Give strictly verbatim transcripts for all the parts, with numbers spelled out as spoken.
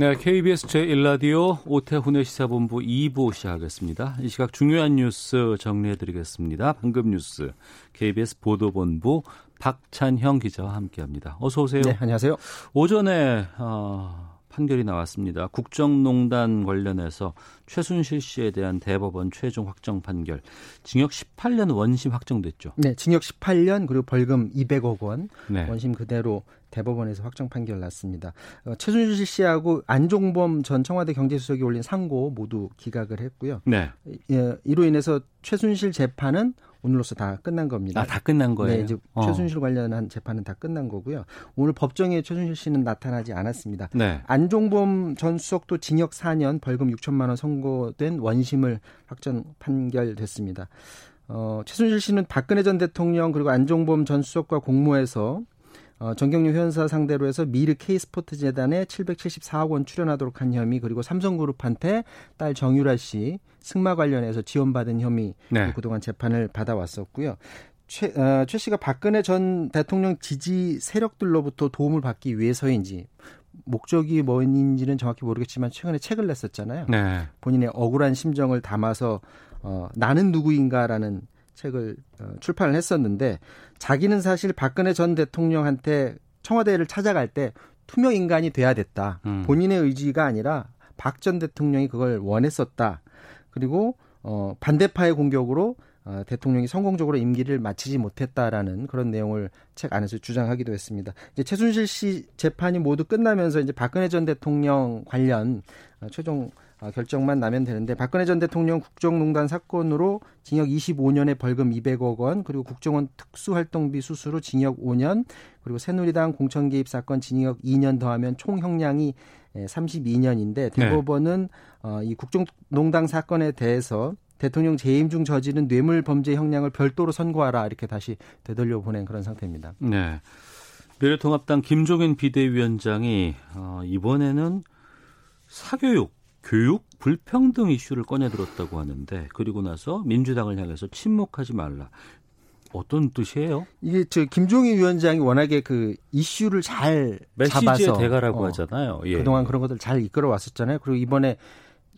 네, 케이비에스 제일 라디오 오태훈의 시사본부 이 부 시작하겠습니다. 이 시각 중요한 뉴스 정리해드리겠습니다. 방금 뉴스 케이비에스 보도본부 박찬형 기자와 함께합니다. 어서 오세요. 네, 안녕하세요. 오전에 어, 판결이 나왔습니다. 국정농단 관련해서 최순실 씨에 대한 대법원 최종 확정 판결. 징역 십팔 년 원심 확정됐죠. 네, 징역 십팔 년 그리고 벌금 이백억 원. 네. 원심 그대로 대법원에서 확정 판결 났습니다. 어, 최순실 씨하고 안종범 전 청와대 경제수석이 올린 상고 모두 기각을 했고요. 네. 예, 이로 인해서 최순실 재판은 오늘로써 다 끝난 겁니다. 아, 다 끝난 거예요? 네, 이제 어. 최순실 관련한 재판은 다 끝난 거고요. 오늘 법정에 최순실 씨는 나타나지 않았습니다. 네. 안종범 전 수석도 징역 사 년, 벌금 육천만 원 선고된 원심을 확정 판결됐습니다. 어, 최순실 씨는 박근혜 전 대통령 그리고 안종범 전 수석과 공모해서 어, 정경룡 회원사 상대로 해서 미르 K스포츠 재단에 칠백칠십사억 원 출연하도록 한 혐의, 그리고 삼성그룹한테 딸 정유라 씨 승마 관련해서 지원받은 혐의, 네. 그동안 재판을 받아왔었고요. 최, 어, 최 씨가 박근혜 전 대통령 지지 세력들로부터 도움을 받기 위해서인지 목적이 뭔지는 정확히 모르겠지만 최근에 책을 냈었잖아요. 네. 본인의 억울한 심정을 담아서 어, 나는 누구인가라는 책을 출판을 했었는데, 자기는 사실 박근혜 전 대통령한테 청와대를 찾아갈 때 투명 인간이 돼야 됐다. 음. 본인의 의지가 아니라 박 전 대통령이 그걸 원했었다. 그리고 어, 반대파의 공격으로 어, 대통령이 성공적으로 임기를 마치지 못했다라는 그런 내용을 책 안에서 주장하기도 했습니다. 이제 최순실 씨 재판이 모두 끝나면서 이제 박근혜 전 대통령 관련 어, 최종 결정만 나면 되는데, 박근혜 전 대통령 국정농단 사건으로 징역 이십오 년에 벌금 이백억 원, 그리고 국정원 특수활동비 수수로 징역 오 년, 그리고 새누리당 공천개입 사건 징역 이 년 더하면 총 형량이 삼십이 년인데 대법원은 네. 이 국정농단 사건에 대해서 대통령 재임 중 저지른 뇌물범죄 형량을 별도로 선고하라, 이렇게 다시 되돌려보낸 그런 상태입니다. 네. 미래통합당 김종인 비대위원장이 이번에는 사교육, 교육 불평등 이슈를 꺼내들었다고 하는데, 그리고 나서 민주당을 향해서 침묵하지 말라. 어떤 뜻이에요? 이게 저 김종인 위원장이 워낙에 그 이슈를 잘 메시지의 잡아서 대가라고 어, 하잖아요. 예. 그동안 그런 것들 잘 이끌어 왔었잖아요. 그리고 이번에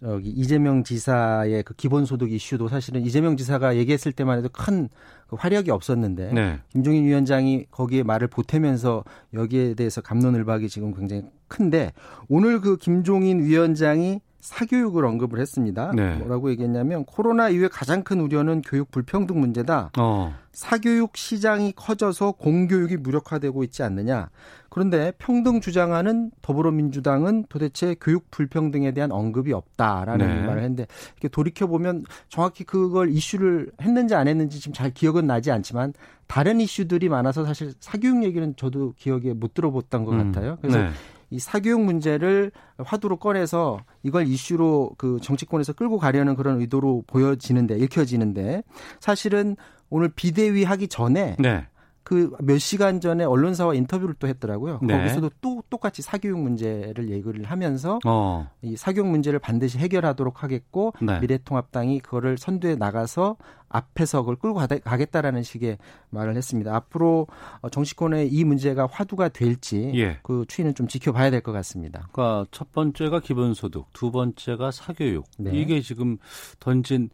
여기 이재명 지사의 그 기본소득 이슈도 사실은 이재명 지사가 얘기했을 때만 해도 큰 그 화력이 없었는데, 네. 김종인 위원장이 거기에 말을 보태면서 여기에 대해서 갑론을박이 지금 굉장히 큰데, 오늘 그 김종인 위원장이 사교육을 언급을 했습니다. 네. 뭐라고 얘기했냐면, 코로나 이후에 가장 큰 우려는 교육 불평등 문제다. 어. 사교육 시장이 커져서 공교육이 무력화되고 있지 않느냐. 그런데 평등 주장하는 더불어민주당은 도대체 교육 불평등에 대한 언급이 없다라는 네. 말을 했는데, 이렇게 돌이켜보면 정확히 그걸 이슈를 했는지 안 했는지 지금 잘 기억은 나지 않지만 다른 이슈들이 많아서 사실 사교육 얘기는 저도 기억에 못 들어봤던 것 음. 같아요. 그래서 네. 이 사교육 문제를 화두로 꺼내서 이걸 이슈로 그 정치권에서 끌고 가려는 그런 의도로 보여지는데, 읽혀지는데, 사실은 오늘 비대위 하기 전에 네. 그 몇 시간 전에 언론사와 인터뷰를 또 했더라고요. 네. 거기서도 또 똑같이 사교육 문제를 얘기를 하면서 어. 이 사교육 문제를 반드시 해결하도록 하겠고 네. 미래통합당이 그거를 선두에 나가서 앞에서 그걸 끌고 가겠다라는 식의 말을 했습니다. 앞으로 정치권의 이 문제가 화두가 될지 예. 그 추이는 좀 지켜봐야 될 것 같습니다. 그러니까 첫 번째가 기본소득, 두 번째가 사교육. 네. 이게 지금 던진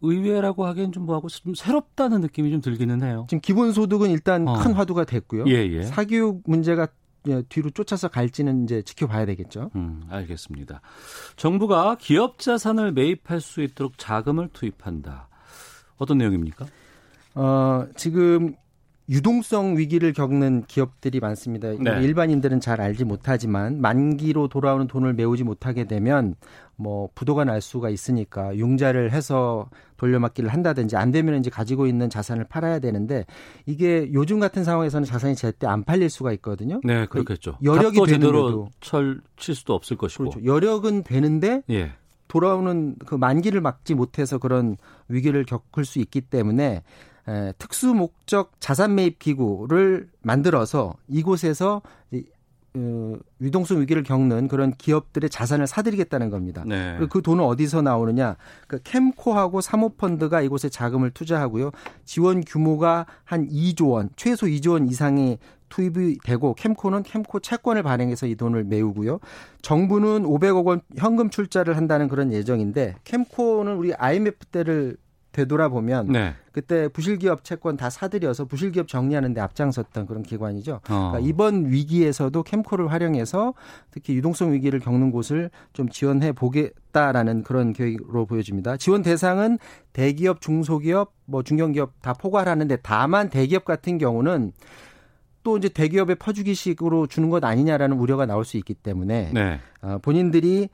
의외라고 하기엔 좀 뭐하고 좀 새롭다는 느낌이 좀 들기는 해요. 지금 기본소득은 일단 어. 큰 화두가 됐고요. 예, 예. 사교육 문제가 뒤로 쫓아서 갈지는 이제 지켜봐야 되겠죠. 음, 알겠습니다. 정부가 기업 자산을 매입할 수 있도록 자금을 투입한다. 어떤 내용입니까? 어, 지금 유동성 위기를 겪는 기업들이 많습니다. 네. 일반인들은 잘 알지 못하지만 만기로 돌아오는 돈을 메우지 못하게 되면 뭐 부도가 날 수가 있으니까 융자를 해서 돌려막기를 한다든지 안 되면 이제 가지고 있는 자산을 팔아야 되는데 이게 요즘 같은 상황에서는 자산이 제때 안 팔릴 수가 있거든요. 네, 그렇겠죠. 여력이 되는데도 철칠 수도 없을 것이고. 그렇죠. 여력은 되는데 예. 돌아오는 그 만기를 막지 못해서 그런 위기를 겪을 수 있기 때문에 특수 목적 자산 매입 기구를 만들어서 이곳에서 유동성 위기를 겪는 그런 기업들의 자산을 사들이겠다는 겁니다. 네. 그리고 그 돈은 어디서 나오느냐? 그 캠코하고 사모펀드가 이곳에 자금을 투자하고요. 지원 규모가 한 이조 원, 최소 이조 원 이상이 투입이 되고 캠코는 캠코 채권을 발행해서 이 돈을 메우고요. 정부는 오백억 원 현금 출자를 한다는 그런 예정인데 캠코는 우리 아이엠에프 때를 되돌아보면 네. 그때 부실기업 채권 다 사들여서 부실기업 정리하는 데 앞장섰던 그런 기관이죠. 어. 그러니까 이번 위기에서도 캠코를 활용해서 특히 유동성 위기를 겪는 곳을 좀 지원해 보겠다라는 그런 계획으로 보여집니다. 지원 대상은 대기업, 중소기업, 뭐 중견기업 다 포괄하는데 다만 대기업 같은 경우는 또 이제 대기업에 퍼주기식으로 주는 것 아니냐라는 우려가 나올 수 있기 때문에 네. 본인들이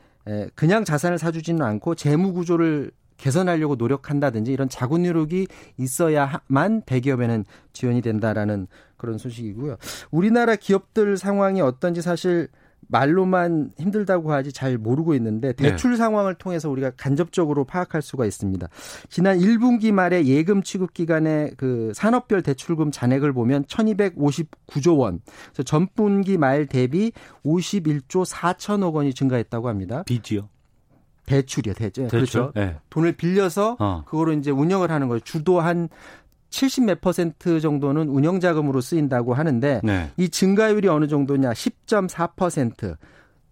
그냥 자산을 사주지는 않고 재무구조를 개선하려고 노력한다든지 이런 자구 노력이 있어야만 대기업에는 지원이 된다라는 그런 소식이고요. 우리나라 기업들 상황이 어떤지 사실 말로만 힘들다고 하지 잘 모르고 있는데 대출 네. 상황을 통해서 우리가 간접적으로 파악할 수가 있습니다. 지난 일 분기 말에 예금 취급 기간의 그 산업별 대출금 잔액을 보면 천이백오십구조 원. 그래서 전분기 말 대비 오십일조 사천억 원이 증가했다고 합니다. 빚이요? 대출이요, 대출. 대출? 그렇죠. 네. 돈을 빌려서 어. 그거로 이제 운영을 하는 거예요. 주도 한 칠십몇 퍼센트 정도는 운영자금으로 쓰인다고 하는데 네. 이 증가율이 어느 정도냐? 십점사 퍼센트.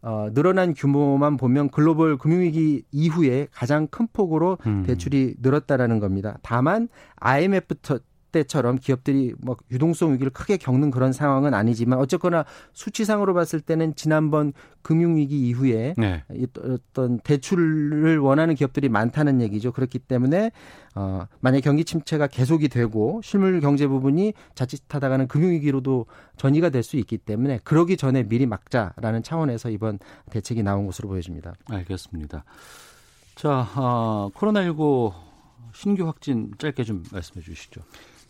어, 늘어난 규모만 보면 글로벌 금융위기 이후에 가장 큰 폭으로 음. 대출이 늘었다라는 겁니다. 다만 아이엠에프 때처럼 기업들이 막 유동성 위기를 크게 겪는 그런 상황은 아니지만 어쨌거나 수치상으로 봤을 때는 지난번 금융위기 이후에 네. 어떤 대출을 원하는 기업들이 많다는 얘기죠. 그렇기 때문에 어, 만약 경기 침체가 계속이 되고 실물 경제 부분이 자칫하다가는 금융위기로도 전이가 될 수 있기 때문에 그러기 전에 미리 막자라는 차원에서 이번 대책이 나온 것으로 보여집니다. 알겠습니다. 자, 어, 코로나십구 신규 확진 짧게 좀 말씀해 주시죠.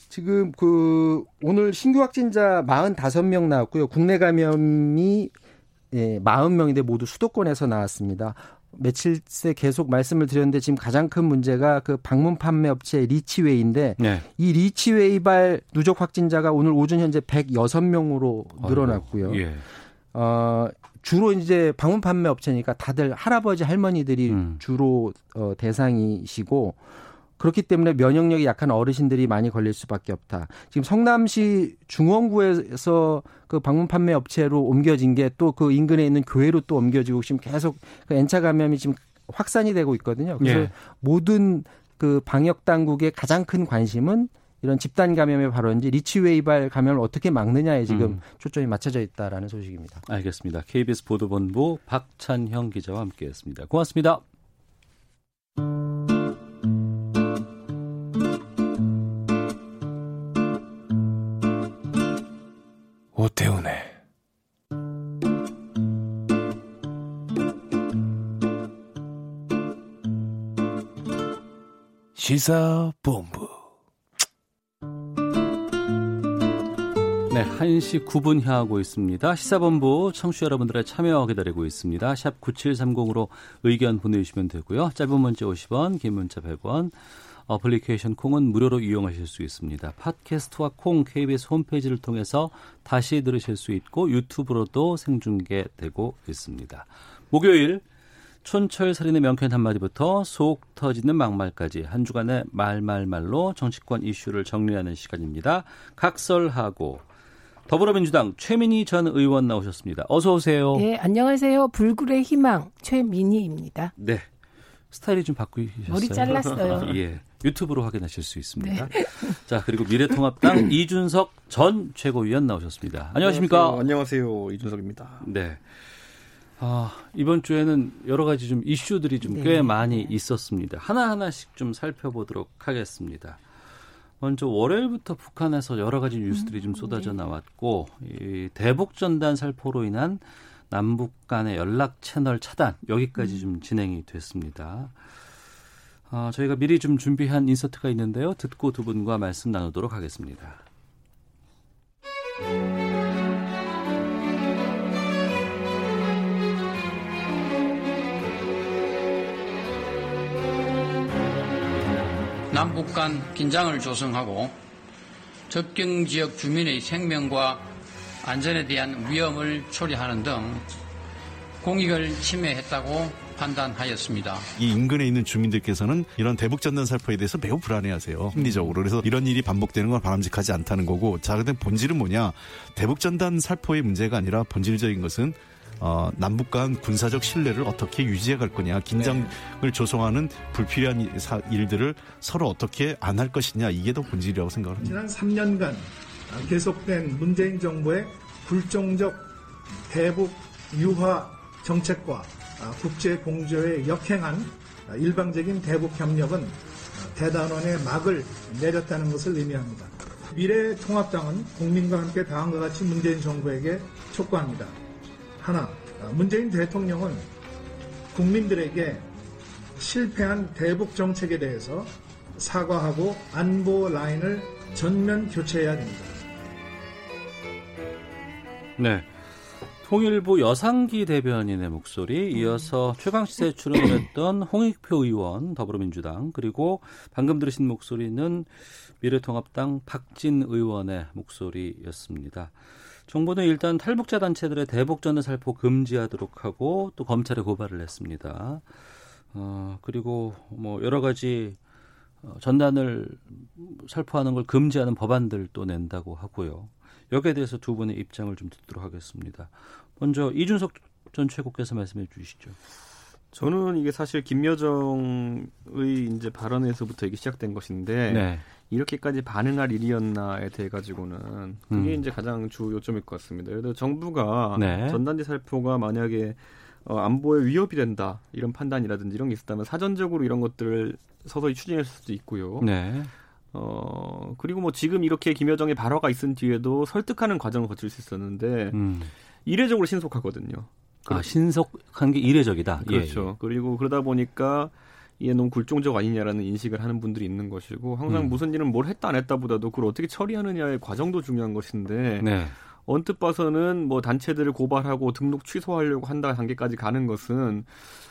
지금 그 오늘 신규 확진자 사십오 명 나왔고요. 국내 감염이 사십 명인데 모두 수도권에서 나왔습니다. 며칠째 계속 말씀을 드렸는데 지금 가장 큰 문제가 그 방문 판매 업체 리치웨이인데 네. 이 리치웨이발 누적 확진자가 오늘 오전 현재 백육 명으로 늘어났고요. 아이고, 예. 어, 주로 이제 방문 판매 업체니까 다들 할아버지 할머니들이 음. 주로 어, 대상이시고 그렇기 때문에 면역력이 약한 어르신들이 많이 걸릴 수밖에 없다. 지금 성남시 중원구에서 그 방문 판매 업체로 옮겨진 게 또 그 인근에 있는 교회로 또 옮겨지고 지금 계속 그 N차 감염이 지금 확산이 되고 있거든요. 그래서 예. 모든 그 방역 당국의 가장 큰 관심은 이런 집단 감염의 발원지 리치웨이발 감염을 어떻게 막느냐에 지금 음. 초점이 맞춰져 있다라는 소식입니다. 알겠습니다. 케이비에스 보도본부 박찬형 기자와 함께했습니다. 고맙습니다. 오태훈의 시사본부. 네, 한 시 구 분 향하고 있습니다. 시사본부 청취자 여러분들의 참여 기다리고 있습니다. 샵 구칠삼공으로 의견 보내주시면 되고요. 짧은 문자 오십 원, 긴 문자 백 원. 어플리케이션 콩은 무료로 이용하실 수 있습니다. 팟캐스트와 콩 케이비에스 홈페이지를 통해서 다시 들으실 수 있고 유튜브로도 생중계되고 있습니다. 목요일 촌철살인의 명쾌한 한마디부터 속 터지는 막말까지 한 주간의 말말말로 정치권 이슈를 정리하는 시간입니다. 각설하고 더불어민주당 최민희 전 의원 나오셨습니다. 어서 오세요. 네, 안녕하세요. 불굴의 희망 최민희입니다. 네. 스타일이 좀 바꾸셨어요. 머리 잘랐어요. 예, 유튜브로 확인하실 수 있습니다. 네. 자, 그리고 미래통합당 이준석 전 최고위원 나오셨습니다. 안녕하십니까? 안녕하세요, 안녕하세요. 이준석입니다. 네. 아, 이번 주에는 여러 가지 좀 이슈들이 좀 꽤 네. 많이 있었습니다. 하나 하나씩 좀 살펴보도록 하겠습니다. 먼저 월요일부터 북한에서 여러 가지 뉴스들이 음, 좀 쏟아져 네. 나왔고 이 대북전단 살포로 인한 남북 간의 연락 채널 차단 여기까지 음. 좀 진행이 됐습니다. 어, 저희가 미리 좀 준비한 인서트가 있는데요. 듣고 두 분과 말씀 나누도록 하겠습니다. 남북 간 긴장을 조성하고 접경 지역 주민의 생명과 안전에 대한 위험을 초래하는 등 공익을 침해했다고 판단하였습니다. 이 인근에 있는 주민들께서는 이런 대북전단 살포에 대해서 매우 불안해하세요. 심리적으로. 그래서 이런 일이 반복되는 건 바람직하지 않다는 거고, 자, 근데 본질은 뭐냐? 대북전단 살포의 문제가 아니라 본질적인 것은 어, 남북 간 군사적 신뢰를 어떻게 유지해 갈 거냐, 긴장을 네. 조성하는 불필요한 일들을 서로 어떻게 안 할 것이냐, 이게 더 본질이라고 생각합니다. 지난 삼 년간 계속된 문재인 정부의 불종적 대북 유화 정책과 국제 공조에 역행한 일방적인 대북 협력은 대단원의 막을 내렸다는 것을 의미합니다. 미래통합당은 국민과 함께 다음과 같이 문재인 정부에게 촉구합니다. 하나, 문재인 대통령은 국민들에게 실패한 대북 정책에 대해서 사과하고 안보 라인을 전면 교체해야 됩니다. 네. 통일부 여상기 대변인의 목소리, 이어서 최강시사에 출연했던 홍익표 의원, 더불어민주당, 그리고 방금 들으신 목소리는 미래통합당 박진 의원의 목소리였습니다. 정부는 일단 탈북자 단체들의 대북전단 살포 금지하도록 하고 또 검찰에 고발을 했습니다. 어, 그리고 뭐 여러 가지 전단을 살포하는 걸 금지하는 법안들 또 낸다고 하고요. 여기에 대해서 두 분의 입장을 좀 듣도록 하겠습니다. 먼저 이준석 전 최고께서 말씀해 주시죠. 저는 이게 사실 김여정의 이제 발언에서부터 이게 시작된 것인데 네. 이렇게까지 반응할 일이었나에 대해 가지고는 그게 음. 이제 가장 주 요점일 것 같습니다. 예를 들어 정부가 네. 전단지 살포가 만약에 어, 안보에 위협이 된다 이런 판단이라든지 이런 게 있었다면 사전적으로 이런 것들을 서서히 추진했을 수도 있고요. 네. 어 그리고 뭐 지금 이렇게 김여정의 발화가 있은 뒤에도 설득하는 과정을 거칠 수 있었는데 음. 이례적으로 신속하거든요. 아 신속한 게 이례적이다. 그렇죠. 예, 예. 그리고 그러다 보니까 이게 너무 굴종적 아니냐라는 인식을 하는 분들이 있는 것이고 항상 음. 무슨 일은 뭘 했다 안 했다보다도 그걸 어떻게 처리하느냐의 과정도 중요한 것인데 네. 언뜻 봐서는 뭐 단체들을 고발하고 등록 취소하려고 한다 단계까지 가는 것은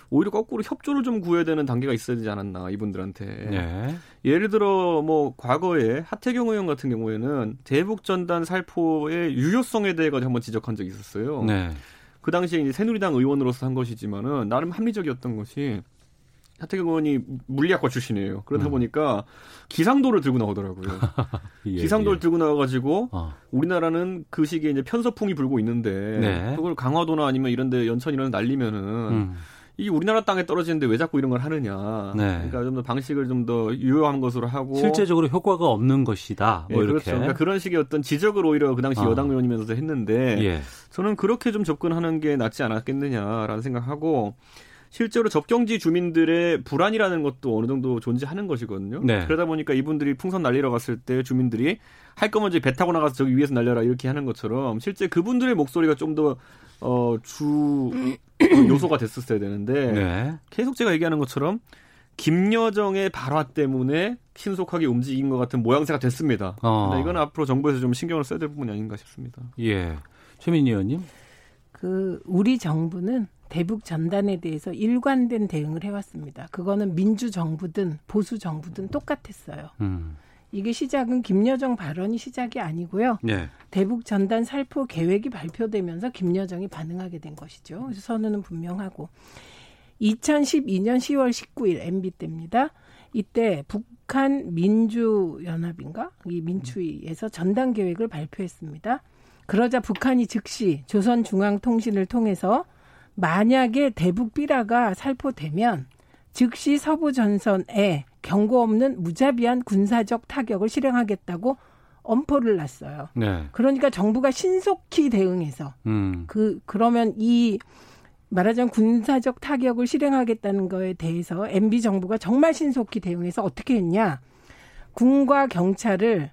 오히려 거꾸로 협조를 좀 구해야 되는 단계가 있어야 되지 않았나 이분들한테. 네. 예를 들어 뭐 과거에 하태경 의원 같은 경우에는 대북 전단 살포의 유효성에 대해 가지고 한번 지적한 적이 있었어요. 네. 그 당시에 이제 새누리당 의원으로서 한 것이지만은 나름 합리적이었던 것이 하태경 의원이 물리학과 출신이에요. 그러다 음. 보니까 기상도를 들고 나오더라고요. 예, 기상도를 예. 들고 나와가지고 어. 우리나라는 그 시기에 이제 편서풍이 불고 있는데 네. 그걸 강화도나 아니면 이런데 연천 이런 데 날리면은 음. 이 우리나라 땅에 떨어지는데 왜 자꾸 이런 걸 하느냐. 네. 그러니까 좀 더 방식을 좀 더 유효한 것으로 하고 실제적으로 효과가 없는 것이다. 뭐 네, 이렇게. 그렇죠. 그러니까 그런 식의 어떤 지적을 오히려 그 당시 어. 여당 의원이면서도 했는데 예. 저는 그렇게 좀 접근하는 게 낫지 않았겠느냐라는 생각하고. 실제로 접경지 주민들의 불안이라는 것도 어느 정도 존재하는 것이거든요. 네. 그러다 보니까 이분들이 풍선 날리러 갔을 때 주민들이 할 거면 배 타고 나가서 저기 위에서 날려라 이렇게 하는 것처럼 실제 그분들의 목소리가 좀 더 어, 주 요소가 됐었어야 되는데 네. 계속 제가 얘기하는 것처럼 김여정의 발화 때문에 신속하게 움직인 것 같은 모양새가 됐습니다. 어. 이건 앞으로 정부에서 좀 신경을 써야 될 부분이 아닌가 싶습니다. 예, 최민희 의원님. 그 우리 정부는 대북 전단에 대해서 일관된 대응을 해왔습니다. 그거는 민주정부든 보수정부든 똑같았어요. 음. 이게 시작은 김여정 발언이 시작이 아니고요. 네. 대북 전단 살포 계획이 발표되면서 김여정이 반응하게 된 것이죠. 그래서 선언은 분명하고. 이천십이 년 시월 십구 일 엠비 때입니다. 이때 북한 민주연합인가? 이 민추위에서 전단 계획을 발표했습니다. 그러자 북한이 즉시 조선중앙통신을 통해서 만약에 대북 삐라가 살포되면 즉시 서부 전선에 경고 없는 무자비한 군사적 타격을 실행하겠다고 엄포를 놨어요. 네. 그러니까 정부가 신속히 대응해서 음. 그 그러면 이 말하자면 군사적 타격을 실행하겠다는 거에 대해서 엠비 정부가 정말 신속히 대응해서 어떻게 했냐? 군과 경찰을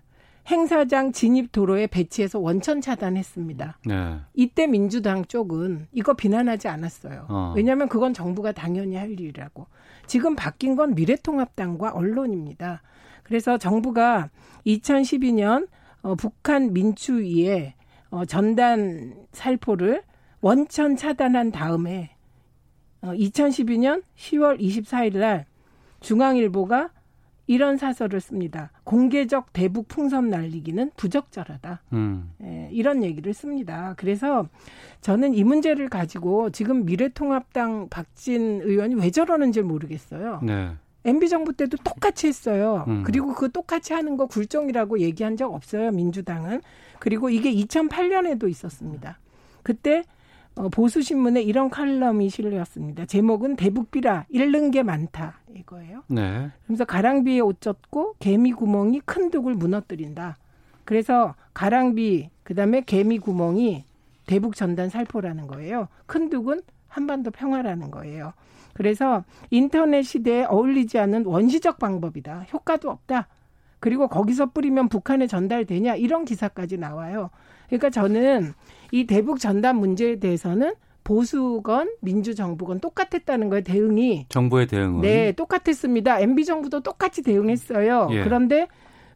행사장 진입 도로에 배치해서 원천 차단했습니다. 네. 이때 민주당 쪽은 이거 비난하지 않았어요. 어. 왜냐하면 그건 정부가 당연히 할 일이라고. 지금 바뀐 건 미래통합당과 언론입니다. 그래서 정부가 이천십이 년 어, 북한 민추위에 어, 전단 살포를 원천 차단한 다음에 어, 이천십이 년 시월 이십사일 날 중앙일보가 이런 사설을 씁니다. 공개적 대북 풍선 날리기는 부적절하다. 음. 예, 이런 얘기를 씁니다. 그래서 저는 이 문제를 가지고 지금 미래통합당 박진 의원이 왜 저러는지 모르겠어요. 네. 엠비 정부 때도 똑같이 했어요. 음. 그리고 그 똑같이 하는 거 굴종이라고 얘기한 적 없어요. 민주당은. 그리고 이게 이천팔 년에도 있었습니다. 그때 보수신문에 이런 칼럼이 실렸습니다. 제목은 대북비라 잃는 게 많다 이거예요. 네. 그래서 가랑비에 옷 젖고 개미 구멍이 큰 독을 무너뜨린다. 그래서 가랑비 그다음에 개미 구멍이 대북 전단 살포라는 거예요. 큰 독은 한반도 평화라는 거예요. 그래서 인터넷 시대에 어울리지 않은 원시적 방법이다. 효과도 없다. 그리고 거기서 뿌리면 북한에 전달되냐 이런 기사까지 나와요. 그러니까 저는 이 대북 전단 문제에 대해서는 보수건 민주정부건 똑같았다는 거예요. 대응이. 정부의 대응은. 네. 똑같았습니다. 엠비 정부도 똑같이 대응했어요. 예. 그런데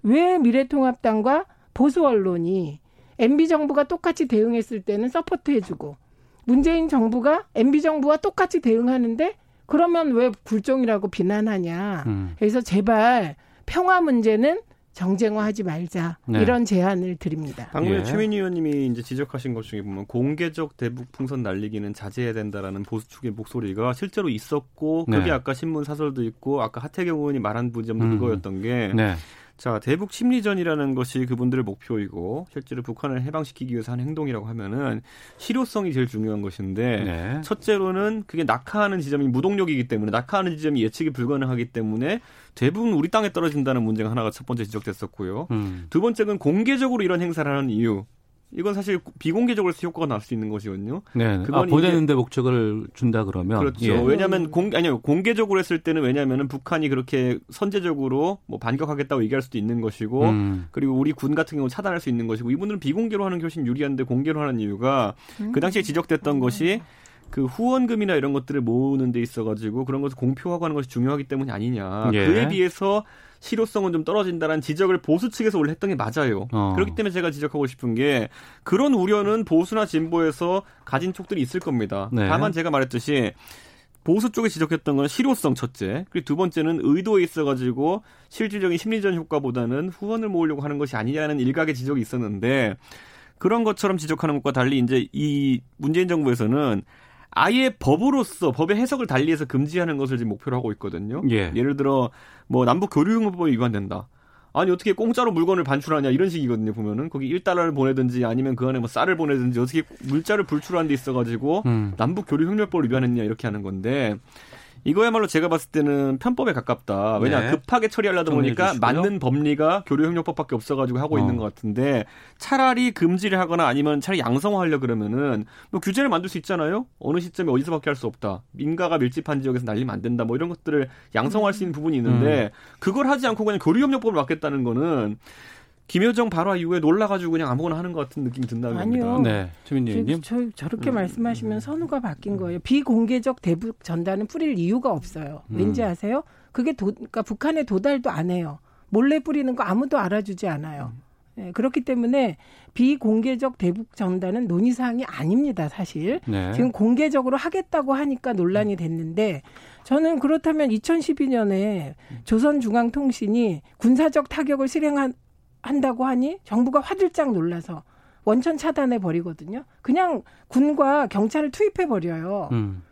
왜 미래통합당과 보수 언론이 엠비 정부가 똑같이 대응했을 때는 서포트해주고 문재인 정부가 엠비 정부와 똑같이 대응하는데 그러면 왜 굴종이라고 비난하냐. 음. 그래서 제발 평화 문제는 정쟁화하지 말자. 네. 이런 제안을 드립니다. 방금 예. 최민희 의원님이 이제 지적하신 것 중에 보면 공개적 대북 풍선 날리기는 자제해야 된다라는 보수 측의 목소리가 실제로 있었고 네. 그게 아까 신문 사설도 있고 아까 하태경 의원이 말한 분점도 음. 그거였던 게 네. 자, 대북 심리전이라는 것이 그분들의 목표이고 실제로 북한을 해방시키기 위해서 하는 행동이라고 하면은 실효성이 제일 중요한 것인데 네. 첫째로는 그게 낙하하는 지점이 무동력이기 때문에 낙하하는 지점이 예측이 불가능하기 때문에 대부분 우리 땅에 떨어진다는 문제가 하나가 첫 번째 지적됐었고요. 음. 두 번째는 공개적으로 이런 행사를 하는 이유. 이건 사실 비공개적으로 효과가 날 수 있는 것이거든요. 네. 그건 아, 보내는데 목적을 준다 그러면. 그렇죠. 예. 왜냐하면 공 아니요 공개적으로 했을 때는 왜냐하면은 북한이 그렇게 선제적으로 뭐 반격하겠다고 얘기할 수도 있는 것이고, 음. 그리고 우리 군 같은 경우 차단할 수 있는 것이고, 이분들은 비공개로 하는 것이 유리한데 공개로 하는 이유가 음. 그 당시에 지적됐던 음. 것이. 그 후원금이나 이런 것들을 모으는 데 있어가지고 그런 것을 공표하고 하는 것이 중요하기 때문이 아니냐. 예. 그에 비해서 실효성은 좀 떨어진다라는 지적을 보수 측에서 원래 했던 게 맞아요. 어. 그렇기 때문에 제가 지적하고 싶은 게 그런 우려는 보수나 진보에서 가진 촉들이 있을 겁니다. 네. 다만 제가 말했듯이 보수 쪽에 지적했던 건 실효성 첫째. 그리고 두 번째는 의도에 있어가지고 실질적인 심리전 효과보다는 후원을 모으려고 하는 것이 아니냐는 일각의 지적이 있었는데 그런 것처럼 지적하는 것과 달리 이제 이 문재인 정부에서는 아예 법으로서 법의 해석을 달리해서 금지하는 것을 지금 목표로 하고 있거든요. 예. 예를 들어 뭐 남북 교류협력법이 위반된다. 아니 어떻게 공짜로 물건을 반출하냐 이런 식이거든요. 보면은 거기 일 달러를 보내든지 아니면 그 안에 뭐 쌀을 보내든지 어떻게 물자를 불출하는 데 있어가지고 음. 남북 교류협력법을 위반했냐 이렇게 하는 건데 이거야말로 제가 봤을 때는 편법에 가깝다. 왜냐 네. 급하게 처리하려다 보니까 맞는 법리가 교류협력법밖에 없어가지고 하고 어. 있는 것 같은데 차라리 금지를 하거나 아니면 차라리 양성화하려 그러면은 뭐 규제를 만들 수 있잖아요. 어느 시점에 어디서밖에 할 수 없다. 민가가 밀집한 지역에서 날리면 안 된다. 뭐 이런 것들을 양성화할 수 있는 부분이 있는데 음. 그걸 하지 않고 그냥 교류협력법을 맡겠다는 거는. 김여정 발화 이후에 놀라가지고 그냥 아무거나 하는 것 같은 느낌이 든다는 아니요. 겁니다. 네, 최민희 의원님. 저, 저렇게 음. 말씀하시면 선우가 바뀐 거예요. 비공개적 대북 전단은 뿌릴 이유가 없어요. 음. 왠지 아세요? 그게 도, 그러니까 북한에 도달도 안 해요. 몰래 뿌리는 거 아무도 알아주지 않아요. 음. 네, 그렇기 때문에 비공개적 대북 전단은 논의사항이 아닙니다. 사실. 네. 지금 공개적으로 하겠다고 하니까 논란이 됐는데 저는 그렇다면 이천십이 년에 조선중앙통신이 군사적 타격을 실행한 한다고 하니 정부가 화들짝 놀라서 원천 차단해 버리거든요. 그냥 군과 경찰을 투입해 버려요. 음.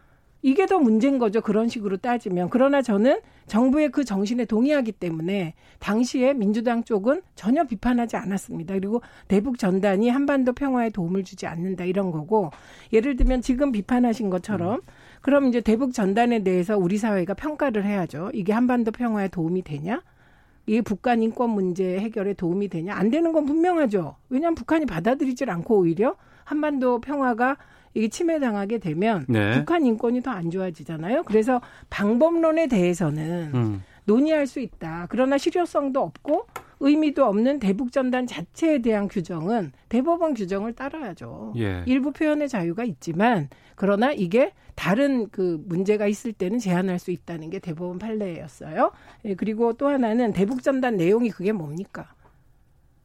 이게 더 문제인 거죠. 그런 식으로 따지면. 그러나 저는 정부의 그 정신에 동의하기 때문에 당시에 민주당 쪽은 전혀 비판하지 않았습니다. 그리고 대북 전단이 한반도 평화에 도움을 주지 않는다 이런 거고 예를 들면 지금 비판하신 것처럼 음. 그럼 이제 대북 전단에 대해서 우리 사회가 평가를 해야죠. 이게 한반도 평화에 도움이 되냐? 이게 북한 인권 문제 해결에 도움이 되냐? 안 되는 건 분명하죠. 왜냐하면 북한이 받아들이질 않고 오히려 한반도 평화가 이게 침해당하게 되면 네. 북한 인권이 더 안 좋아지잖아요. 그래서 방법론에 대해서는 음. 논의할 수 있다. 그러나 실효성도 없고 의미도 없는 대북전단 자체에 대한 규정은 대법원 규정을 따라야죠. 예. 일부 표현의 자유가 있지만 그러나 이게 다른 그 문제가 있을 때는 제한할 수 있다는 게 대법원 판례였어요. 예, 그리고 또 하나는 대북전단 내용이 그게 뭡니까?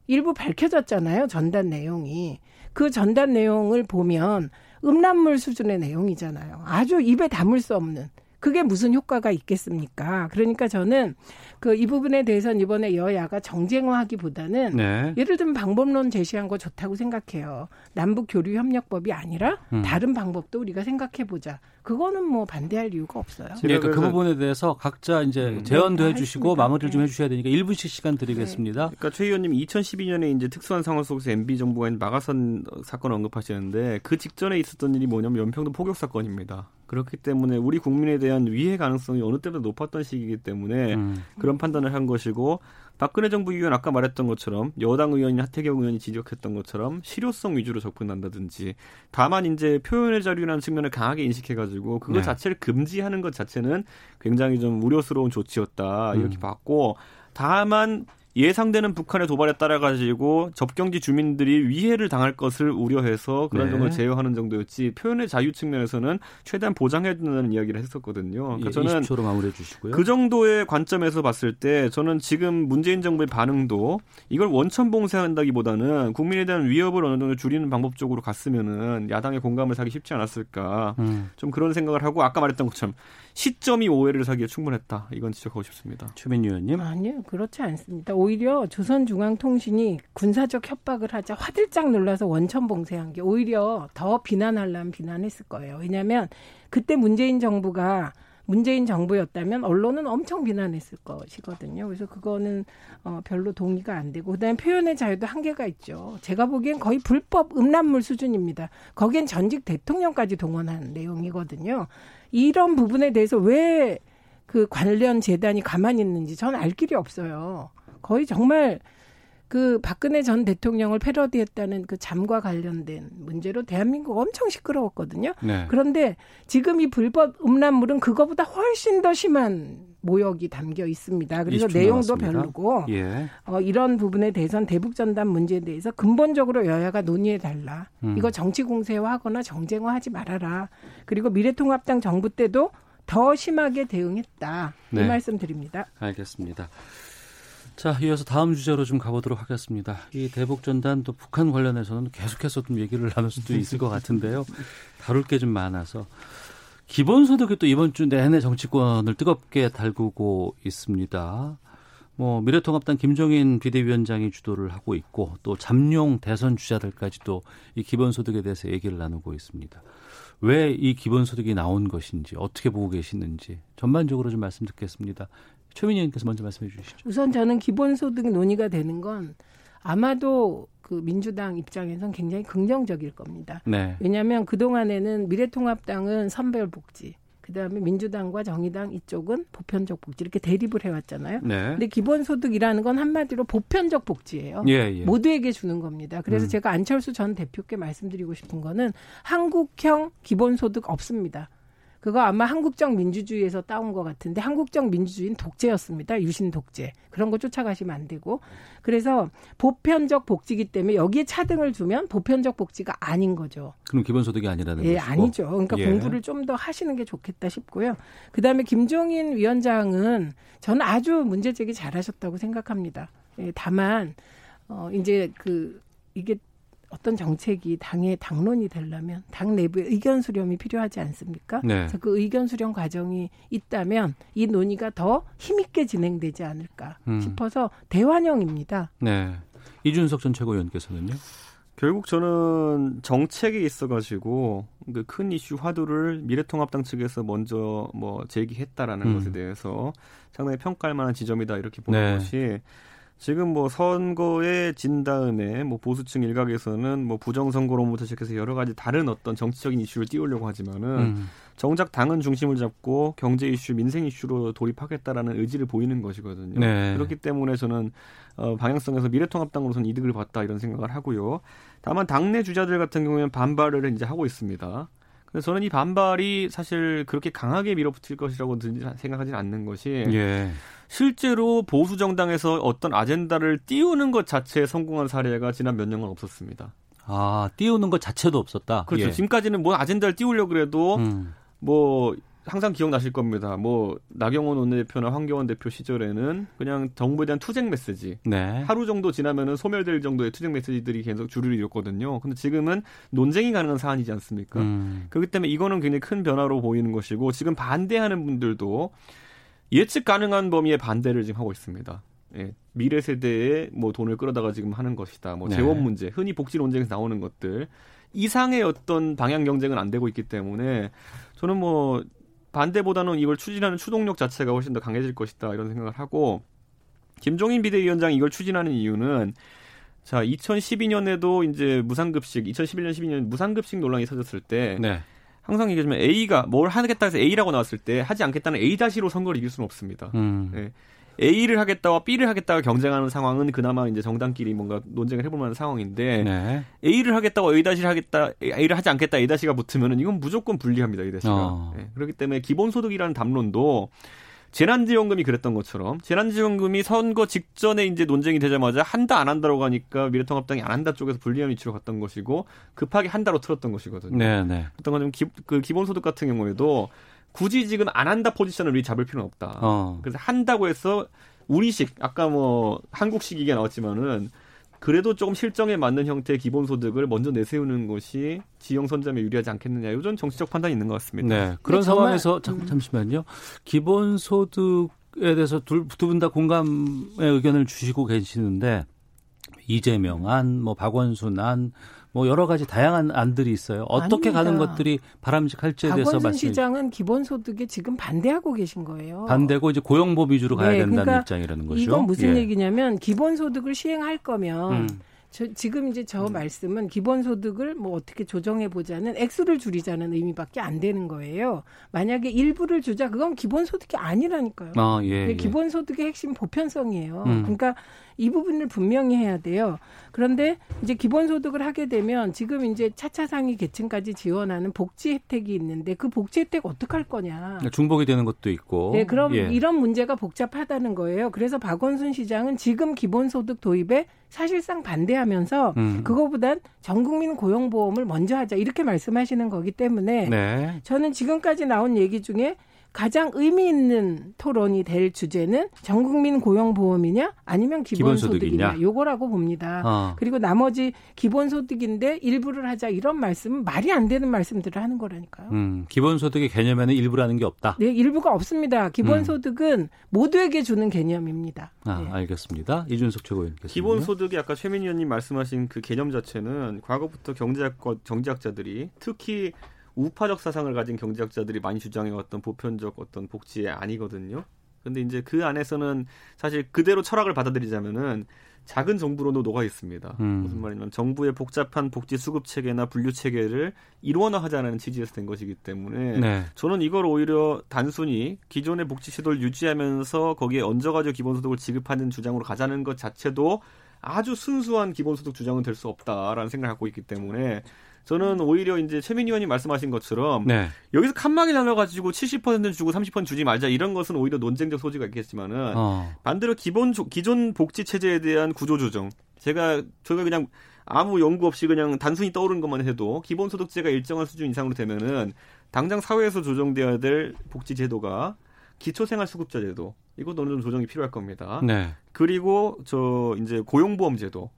일부 밝혀졌잖아요. 전단 내용이. 그 전단 내용을 보면 음란물 수준의 내용이잖아요. 아주 입에 담을 수 없는. 그게 무슨 효과가 있겠습니까? 그러니까 저는 그 이 부분에 대해서는 이번에 여야가 정쟁화하기보다는 네. 예를 들면 방법론 제시한 거 좋다고 생각해요. 남북교류협력법이 아니라 음. 다른 방법도 우리가 생각해보자. 그거는 뭐 반대할 이유가 없어요. 그러니까 그 부분에 대해서 각자 이제 제언도 해주시고 마무리를 좀 해주셔야 되니까 일 분씩 시간 드리겠습니다. 네. 그러니까 최 의원님 이천십이 년에 이제 특수한 상황 속에서 엠비 정부가 마가산 사건 언급하시는데 그 직전에 있었던 일이 뭐냐면 연평도 포격 사건입니다. 그렇기 때문에 우리 국민에 대한 위해 가능성이 어느 때보다 높았던 시기이기 때문에 음. 그런 판단을 한 것이고 박근혜 정부 이후엔 아까 말했던 것처럼 여당 의원인 하태경 의원이 지적했던 것처럼 실효성 위주로 접근한다든지 다만 이제 표현의 자유라는 측면을 강하게 인식해가지고 그거 네. 자체를 금지하는 것 자체는 굉장히 좀 우려스러운 조치였다 음. 이렇게 봤고 다만 예상되는 북한의 도발에 따라가지고 접경지 주민들이 위해를 당할 것을 우려해서 그런 점을 네. 제어하는 정도였지 표현의 자유 측면에서는 최대한 보장해야 된다는 이야기를 했었거든요. 그러니까 예, 저는 이십 초로 마무리해 주시고요. 그 정도의 관점에서 봤을 때 저는 지금 문재인 정부의 반응도 이걸 원천봉쇄한다기보다는 국민에 대한 위협을 어느 정도 줄이는 방법 쪽으로 갔으면은 야당의 공감을 사기 쉽지 않았을까. 음. 좀 그런 생각을 하고 아까 말했던 것처럼 시점이 오해를 사기에 충분했다. 이건 지적하고 싶습니다. 최민희 의원님. 아니요. 그렇지 않습니다. 오히려 조선중앙통신이 군사적 협박을 하자 화들짝 놀라서 원천봉쇄한 게 오히려 더 비난하려면 비난했을 거예요. 왜냐하면 그때 문재인 정부가 문재인 정부였다면 언론은 엄청 비난했을 것이거든요. 그래서 그거는 어 별로 동의가 안 되고 그다음에 표현의 자유도 한계가 있죠. 제가 보기엔 거의 불법 음란물 수준입니다. 거긴 전직 대통령까지 동원한 내용이거든요. 이런 부분에 대해서 왜 그 관련 재단이 가만히 있는지 전 알 길이 없어요. 거의 정말 그 박근혜 전 대통령을 패러디했다는 그 잠과 관련된 문제로 대한민국 엄청 시끄러웠거든요. 네. 그런데 지금 이 불법 음란물은 그거보다 훨씬 더 심한 모욕이 담겨 있습니다. 그래서 내용도 나왔습니다. 별로고 예. 어, 이런 부분에 대해서는 대북전단 문제에 대해서 근본적으로 여야가 논의해달라. 음. 이거 정치 공세화하거나 정쟁화하지 말아라. 그리고 미래통합당 정부 때도 더 심하게 대응했다. 네. 이 말씀 드립니다. 알겠습니다. 자, 이어서 다음 주제로 좀 가보도록 하겠습니다. 이 대북전단 또 북한 관련해서는 계속해서 좀 얘기를 나눌 수도 있을 것 같은데요. 다룰 게 좀 많아서. 기본소득이 또 이번 주 내내 정치권을 뜨겁게 달구고 있습니다. 뭐 미래통합당 김종인 비대위원장이 주도를 하고 있고 또 잠룡 대선 주자들까지도 이 기본소득에 대해서 얘기를 나누고 있습니다. 왜 이 기본소득이 나온 것인지 어떻게 보고 계시는지 전반적으로 좀 말씀 듣겠습니다. 최민희 의원께서 먼저 말씀해 주시죠. 우선 저는 기본소득 논의가 되는 건 아마도 그 민주당 입장에선 굉장히 긍정적일 겁니다. 네. 왜냐하면 그동안에는 미래통합당은 선별복지, 그다음에 민주당과 정의당 이쪽은 보편적 복지 이렇게 대립을 해왔잖아요. 네. 근데 기본소득이라는 건 한마디로 보편적 복지예요. 예, 예. 모두에게 주는 겁니다. 그래서 음. 제가 안철수 전 대표께 말씀드리고 싶은 거는 한국형 기본소득 없습니다. 그거 아마 한국적 민주주의에서 따온 것 같은데 한국적 민주주의는 독재였습니다. 유신 독재. 그런 거 쫓아가시면 안 되고. 그래서 보편적 복지이기 때문에 여기에 차등을 주면 보편적 복지가 아닌 거죠. 그럼 기본소득이 아니라는 거죠? 예, 것이고. 아니죠. 그러니까 예. 공부를 좀 더 하시는 게 좋겠다 싶고요. 그다음에 김종인 위원장은 저는 아주 문제 제기 잘하셨다고 생각합니다. 예, 다만 어, 이제 그 이게 어떤 정책이 당의 당론이 되려면 당 내부의 의견 수렴이 필요하지 않습니까? 네. 그래서 그 의견 수렴 과정이 있다면 이 논의가 더 힘있게 진행되지 않을까 음. 싶어서 대환영입니다. 네, 이준석 전 최고위원께서는요? 결국 저는 정책에 있어가지고 그 큰 이슈 화두를 미래통합당 측에서 먼저 뭐 제기했다라는 음. 것에 대해서 상당히 평가할 만한 지점이다 이렇게 보는 네. 것이 지금 뭐 선거에 진 다음에 뭐 보수층 일각에서는 뭐 부정선거론부터 시작해서 여러 가지 다른 어떤 정치적인 이슈를 띄우려고 하지만은 음. 정작 당은 중심을 잡고 경제 이슈, 민생 이슈로 돌입하겠다라는 의지를 보이는 것이거든요. 네. 그렇기 때문에 저는 어, 방향성에서 미래통합당으로서는 이득을 봤다 이런 생각을 하고요. 다만 당내 주자들 같은 경우에는 반발을 이제 하고 있습니다. 저는 이 반발이 사실 그렇게 강하게 밀어붙일 것이라고 생각하지는 않는 것이 예. 실제로 보수 정당에서 어떤 아젠다를 띄우는 것 자체에 성공한 사례가 지난 몇 년간 없었습니다. 아, 띄우는 것 자체도 없었다. 그렇죠. 예. 지금까지는 뭐 아젠다를 띄우려고 그래도 음. 뭐 항상 기억나실 겁니다. 뭐 나경원 원내대표나 황교안 대표 시절에는 그냥 정부에 대한 투쟁 메시지. 네. 하루 정도 지나면은 소멸될 정도의 투쟁 메시지들이 계속 주류를 이뤘거든요. 근데 지금은 논쟁이 가능한 사안이지 않습니까? 음. 그렇기 때문에 이거는 굉장히 큰 변화로 보이는 것이고 지금 반대하는 분들도 예측 가능한 범위의 반대를 지금 하고 있습니다. 예, 미래 세대에 뭐 돈을 끌어다가 지금 하는 것이다. 뭐 네. 재원 문제, 흔히 복지 논쟁에서 나오는 것들 이상의 어떤 방향 경쟁은 안 되고 있기 때문에 저는 뭐 반대보다는 이걸 추진하는 추동력 자체가 훨씬 더 강해질 것이다 이런 생각을 하고 김종인 비대위원장이 이걸 추진하는 이유는 자 이천십이 년에도 이제 무상급식 이천십일 년 십이 년 무상급식 논란이 터졌을 때 네. 항상 얘기하지만 A가 뭘 하겠다 해서 A라고 나왔을 때 하지 않겠다는 A-로 선거를 이길 수는 없습니다. 음. 네. A를 하겠다와 B를 하겠다가 경쟁하는 상황은 그나마 이제 정당끼리 뭔가 논쟁을 해볼 만한 상황인데 네. A를 하겠다와 A-를 하겠다, A를 하지 않겠다 A-가 붙으면은 이건 무조건 불리합니다. A-가. 어. 네. 그렇기 때문에 기본소득이라는 담론도 재난지원금이 그랬던 것처럼 재난지원금이 선거 직전에 이제 논쟁이 되자마자 한다 안 한다라고 하니까 미래통합당이 안 한다 쪽에서 불리한 위치로 갔던 것이고 급하게 한다로 틀었던 것이거든요. 네, 네. 어떤 그 기본소득 같은 경우에도 굳이 지금 안 한다 포지션을 우리 잡을 필요는 없다. 어. 그래서 한다고 해서 우리식 아까 뭐 한국식 얘기가 나왔지만은 그래도 조금 실정에 맞는 형태의 기본소득을 먼저 내세우는 것이 지형 선점에 유리하지 않겠느냐. 이런 정치적 판단이 있는 것 같습니다. 네, 그런 상황에서 잠, 잠시만요. 기본소득에 대해서 두 분 다 공감의 의견을 주시고 계시는데 이재명 안, 뭐 박원순 안, 뭐 여러 가지 다양한 안들이 있어요. 어떻게 아닙니다. 가는 것들이 바람직할지에 대해서 말씀. 박원순 시장은 기본소득에 지금 반대하고 계신 거예요. 반대고 이제 고용보험 위주로 가야 네, 된다는 그러니까 입장이라는 거죠. 이건 무슨 예. 얘기냐면 기본소득을 시행할 거면 음. 저, 지금 이제 저 음. 말씀은 기본소득을 뭐 어떻게 조정해 보자는 액수를 줄이자는 의미밖에 안 되는 거예요. 만약에 일부를 주자 그건 기본소득이 아니라니까요. 아, 예, 예. 기본소득의 핵심 보편성이에요. 음. 그러니까 이 부분을 분명히 해야 돼요. 그런데 이제 기본소득을 하게 되면 지금 이제 차차 상위 계층까지 지원하는 복지 혜택이 있는데 그 복지 혜택 어떻게 할 거냐. 중복이 되는 것도 있고. 네, 그럼 예. 이런 문제가 복잡하다는 거예요. 그래서 박원순 시장은 지금 기본소득 도입에 사실상 반대하면서 음. 그거보단 전국민 고용보험을 먼저 하자 이렇게 말씀하시는 거기 때문에 네. 저는 지금까지 나온 얘기 중에 가장 의미 있는 토론이 될 주제는 전국민 고용보험이냐 아니면 기본소득이냐, 기본소득이냐. 요거라고 봅니다. 어. 그리고 나머지 기본소득인데 일부를 하자 이런 말씀은 말이 안 되는 말씀들을 하는 거라니까요. 음, 기본소득의 개념에는 일부라는 게 없다. 네, 일부가 없습니다. 기본소득은 음. 모두에게 주는 개념입니다. 아, 네. 알겠습니다. 이준석 최고위원께서 기본소득이 아까 최민희 의원님 말씀하신 그 개념 자체는 과거부터 경제학과 경제학자들이 특히 우파적 사상을 가진 경제학자들이 많이 주장해왔던 보편적 어떤 복지의 안이거든요. 그런데 이제 그 안에서는 사실 그대로 철학을 받아들이자면은 작은 정부로도 녹아 있습니다. 음. 무슨 말이냐면 정부의 복잡한 복지 수급 체계나 분류 체계를 일원화하자는 취지에서 된 것이기 때문에 네. 저는 이걸 오히려 단순히 기존의 복지 시도를 유지하면서 거기에 얹어가지고 기본소득을 지급하는 주장으로 가자는 것 자체도 아주 순수한 기본소득 주장은 될 수 없다라는 생각을 갖고 있기 때문에. 저는 오히려 이제 최민희 의원님 말씀하신 것처럼 네. 여기서 칸막이 나눠가지고 칠십 퍼센트 주고 삼십 퍼센트 주지 말자 이런 것은 오히려 논쟁적 소지가 있겠지만은 어. 반대로 기본 기존 복지 체제에 대한 구조 조정 제가 저희가 그냥 아무 연구 없이 그냥 단순히 떠오른 것만 해도 기본소득제가 일정한 수준 이상으로 되면은 당장 사회에서 조정되어야 될 복지 제도가 기초생활수급자 제도 이것도 어느 정도 조정이 필요할 겁니다. 네. 그리고 저 이제 고용보험 제도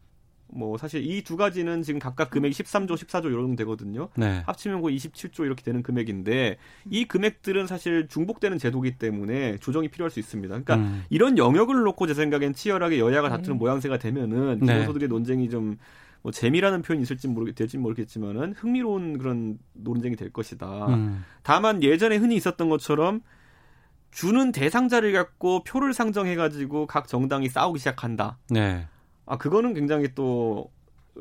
뭐 사실 이 두 가지는 지금 각각 금액이 십삼조, 십사조 이런 되거든요. 네. 합치면 그 이십칠조 이렇게 되는 금액인데 이 금액들은 사실 중복되는 제도기 때문에 조정이 필요할 수 있습니다. 그러니까 음. 이런 영역을 놓고 제 생각엔 치열하게 여야가 다투는 음. 모양새가 되면은 기본소득의 네. 논쟁이 좀 뭐 재미라는 표현이 있을지 모르 될지 모르겠지만은 흥미로운 그런 논쟁이 될 것이다. 음. 다만 예전에 흔히 있었던 것처럼 주는 대상자를 갖고 표를 상정해가지고 각 정당이 싸우기 시작한다. 네. 아, 그거는 굉장히 또,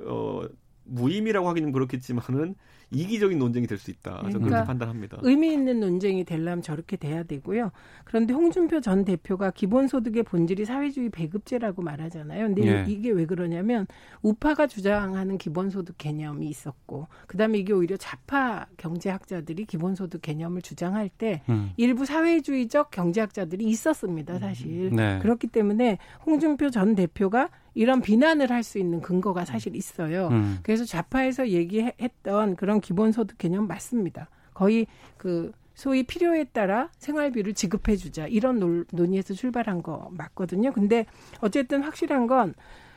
어, 무의미라고 하기는 그렇겠지만은 이기적인 논쟁이 될 수 있다. 저는 그러니까 그렇게 판단합니다. 의미 있는 논쟁이 되려면 저렇게 돼야 되고요. 그런데 홍준표 전 대표가 기본소득의 본질이 사회주의 배급제라고 말하잖아요. 근데 예. 이게 왜 그러냐면 우파가 주장하는 기본소득 개념이 있었고 그다음에 이게 오히려 좌파 경제학자들이 기본소득 개념을 주장할 때 음. 일부 사회주의적 경제학자들이 있었습니다. 사실. 음. 네. 그렇기 때문에 홍준표 전 대표가 이런 비난을 할 수 있는 근거가 사실 있어요. 음. 그래서 좌파에서 얘기했던 그런 기본소득 개념 맞습니다. 거의 그 소위 필요에 따라 생활비를 지급해 주자 이런 논, 논의에서 출발한 거 맞거든요. 근데 어쨌든 확실한 건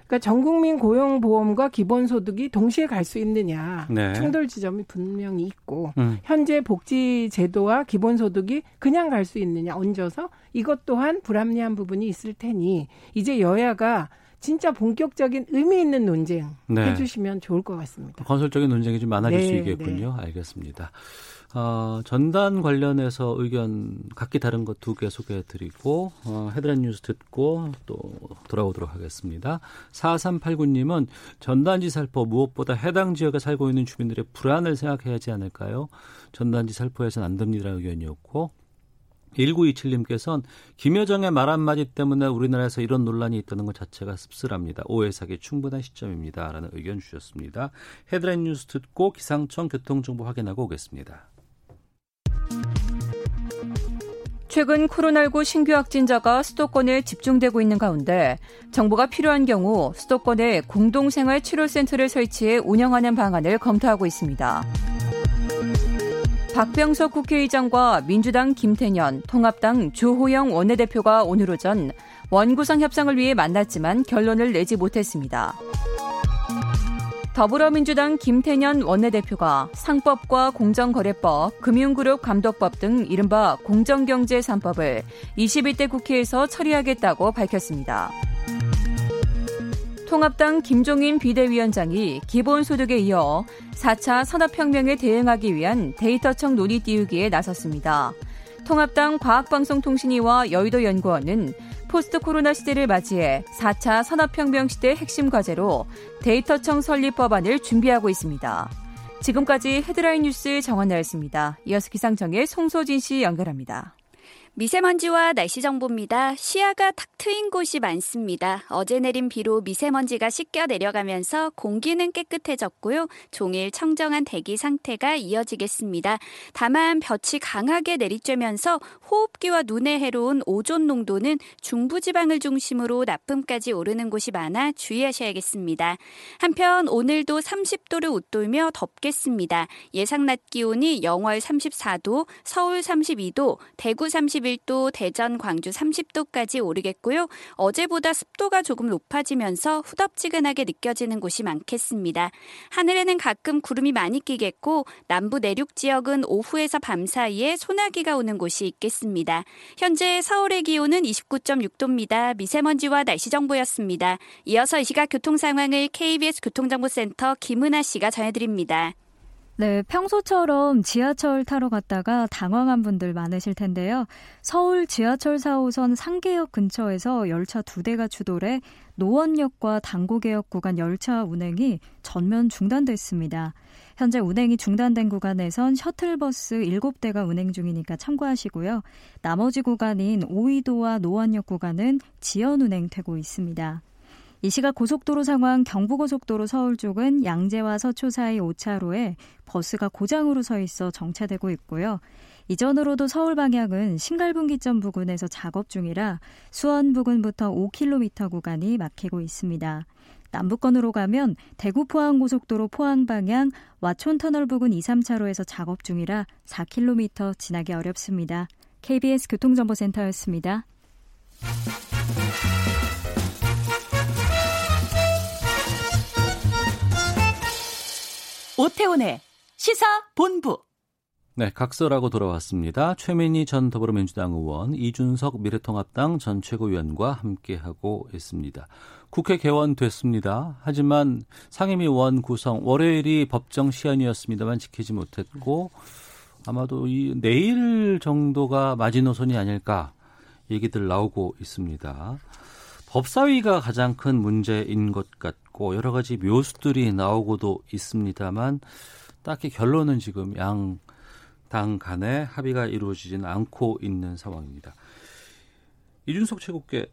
그러니까 전국민 고용보험과 기본소득이 동시에 갈 수 있느냐. 네. 충돌 지점이 분명히 있고 음. 현재 복지제도와 기본소득이 그냥 갈 수 있느냐 얹어서 이것 또한 불합리한 부분이 있을 테니 이제 여야가 진짜 본격적인 의미 있는 논쟁 네. 해주시면 좋을 것 같습니다. 건설적인 논쟁이 좀 많아질 네, 수 있겠군요. 네. 알겠습니다. 어, 전단 관련해서 의견 각기 다른 것 두 개 소개해드리고 어, 헤드라인 뉴스 듣고 또 돌아오도록 하겠습니다. 사삼팔구 님은 전단지 살포 무엇보다 해당 지역에 살고 있는 주민들의 불안을 생각해야 하지 않을까요? 전단지 살포해서는 안 됩니다라는 의견이었고 일구이칠 님께서는 김여정의 말 한마디 때문에 우리나라에서 이런 논란이 있다는 것 자체가 씁쓸합니다. 오해사기 충분한 시점입니다. 라는 의견 주셨습니다. 헤드라인 뉴스 듣고 기상청 교통정보 확인하고 오겠습니다. 최근 코로나십구 신규 확진자가 수도권에 집중되고 있는 가운데 정부가 필요한 경우 수도권에 공동생활치료센터를 설치해 운영하는 방안을 검토하고 있습니다. 박병석 국회의장과 민주당 김태년, 통합당 주호영 원내대표가 오늘 오전 원구성 협상을 위해 만났지만 결론을 내지 못했습니다. 더불어민주당 김태년 원내대표가 상법과 공정거래법, 금융그룹 감독법 등 이른바 공정경제 삼 법을 이십일 대 국회에서 처리하겠다고 밝혔습니다. 통합당 김종인 비대위원장이 기본소득에 이어 사 차 산업혁명에 대응하기 위한 데이터청 논의 띄우기에 나섰습니다. 통합당 과학방송통신위와 여의도연구원은 포스트 코로나 시대를 맞이해 사 차 산업혁명 시대 핵심 과제로 데이터청 설립 법안을 준비하고 있습니다. 지금까지 헤드라인 뉴스 정원나였습니다. 이어서 기상청의 송소진 씨 연결합니다. 미세먼지와 날씨 정보입니다. 시야가 탁 트인 곳이 많습니다. 어제 내린 비로 미세먼지가 씻겨 내려가면서 공기는 깨끗해졌고요. 종일 청정한 대기 상태가 이어지겠습니다. 다만 볕이 강하게 내리쬐면서 호흡기와 눈에 해로운 오존 농도는 중부지방을 중심으로 나쁨까지 오르는 곳이 많아 주의하셔야겠습니다. 한편 오늘도 삼십 도를 웃돌며 덥겠습니다. 예상 낮 기온이 영월 삼십사 도, 서울 삼십이 도, 대구 삼십일 도, 일 도, 대전, 광주 삼십 도까지 오르겠고요. 어제보다 습도가 조금 높아지면서 후덥지근하게 느껴지는 곳이 많겠습니다. 하늘에는 가끔 구름이 많이 끼겠고 남부 내륙 지역은 오후에서 밤 사이에 소나기가 오는 곳이 있겠습니다. 현재 서울의 기온은 이십구 점 육 도입니다. 미세먼지와 날씨 정보였습니다. 이어서 이 시각 교통 상황을 케이비에스 교통정보센터 김은아 씨가 전해드립니다. 네, 평소처럼 지하철 타러 갔다가 당황한 분들 많으실 텐데요. 서울 지하철 사 호선 상계역 근처에서 열차 두 대가 추돌해 노원역과 당고개역 구간 열차 운행이 전면 중단됐습니다. 현재 운행이 중단된 구간에선 셔틀버스 일곱 대가 운행 중이니까 참고하시고요. 나머지 구간인 오이도와 노원역 구간은 지연 운행되고 있습니다. 이 시각 고속도로 상황, 경부고속도로 서울 쪽은 양재와 서초 사이 오 차로에 버스가 고장으로 서 있어 정체되고 있고요. 이전으로도 서울 방향은 신갈분기점 부근에서 작업 중이라 수원 부근부터 오 킬로미터 구간이 막히고 있습니다. 남부권으로 가면 대구 포항고속도로 포항 방향 와촌터널 부근 이, 삼 차로에서 작업 중이라 사 킬로미터 지나기 어렵습니다. 케이비에스 교통정보센터였습니다. 오태훈의 시사본부. 네, 각설하고 돌아왔습니다. 최민희 전 더불어민주당 의원, 이준석 미래통합당 전 최고위원과 함께하고 있습니다. 국회 개원됐습니다. 하지만 상임위원 구성 월요일이 법정 시한이었습니다만 지키지 못했고 아마도 이 내일 정도가 마지노선이 아닐까 얘기들 나오고 있습니다. 법사위가 가장 큰 문제인 것 같고 있고 여러 가지 묘수들이 나오고도 있습니다만 딱히 결론은 지금 양 당 간에 합의가 이루어지진 않고 있는 상황입니다. 이준석 최고께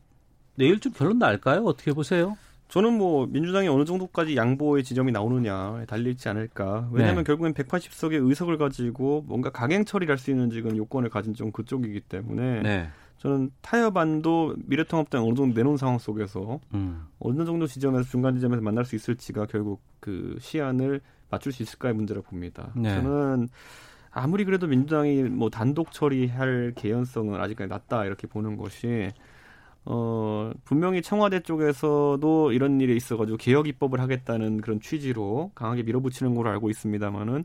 내일쯤 결론 날까요? 어떻게 보세요? 저는 뭐 민주당이 어느 정도까지 양보의 지점이 나오느냐에 달리지 않을까. 왜냐하면 네. 결국엔 백팔십 석의 의석을 가지고 뭔가 강행 처리를 할 수 있는 지금 요건을 가진 좀 그쪽이기 때문에 네. 저는 타협안도 미래통합당 어느 정도 내놓은 상황 속에서 음. 어느 정도 지점에서 중간 지점에서 만날 수 있을지가 결국 그 시안을 맞출 수 있을까의 문제라고 봅니다. 네. 저는 아무리 그래도 민주당이 뭐 단독 처리할 개연성은 아직까지 낮다 이렇게 보는 것이 어, 분명히 청와대 쪽에서도 이런 일이 있어가지고 개혁 입법을 하겠다는 그런 취지로 강하게 밀어붙이는 걸로 알고 있습니다만은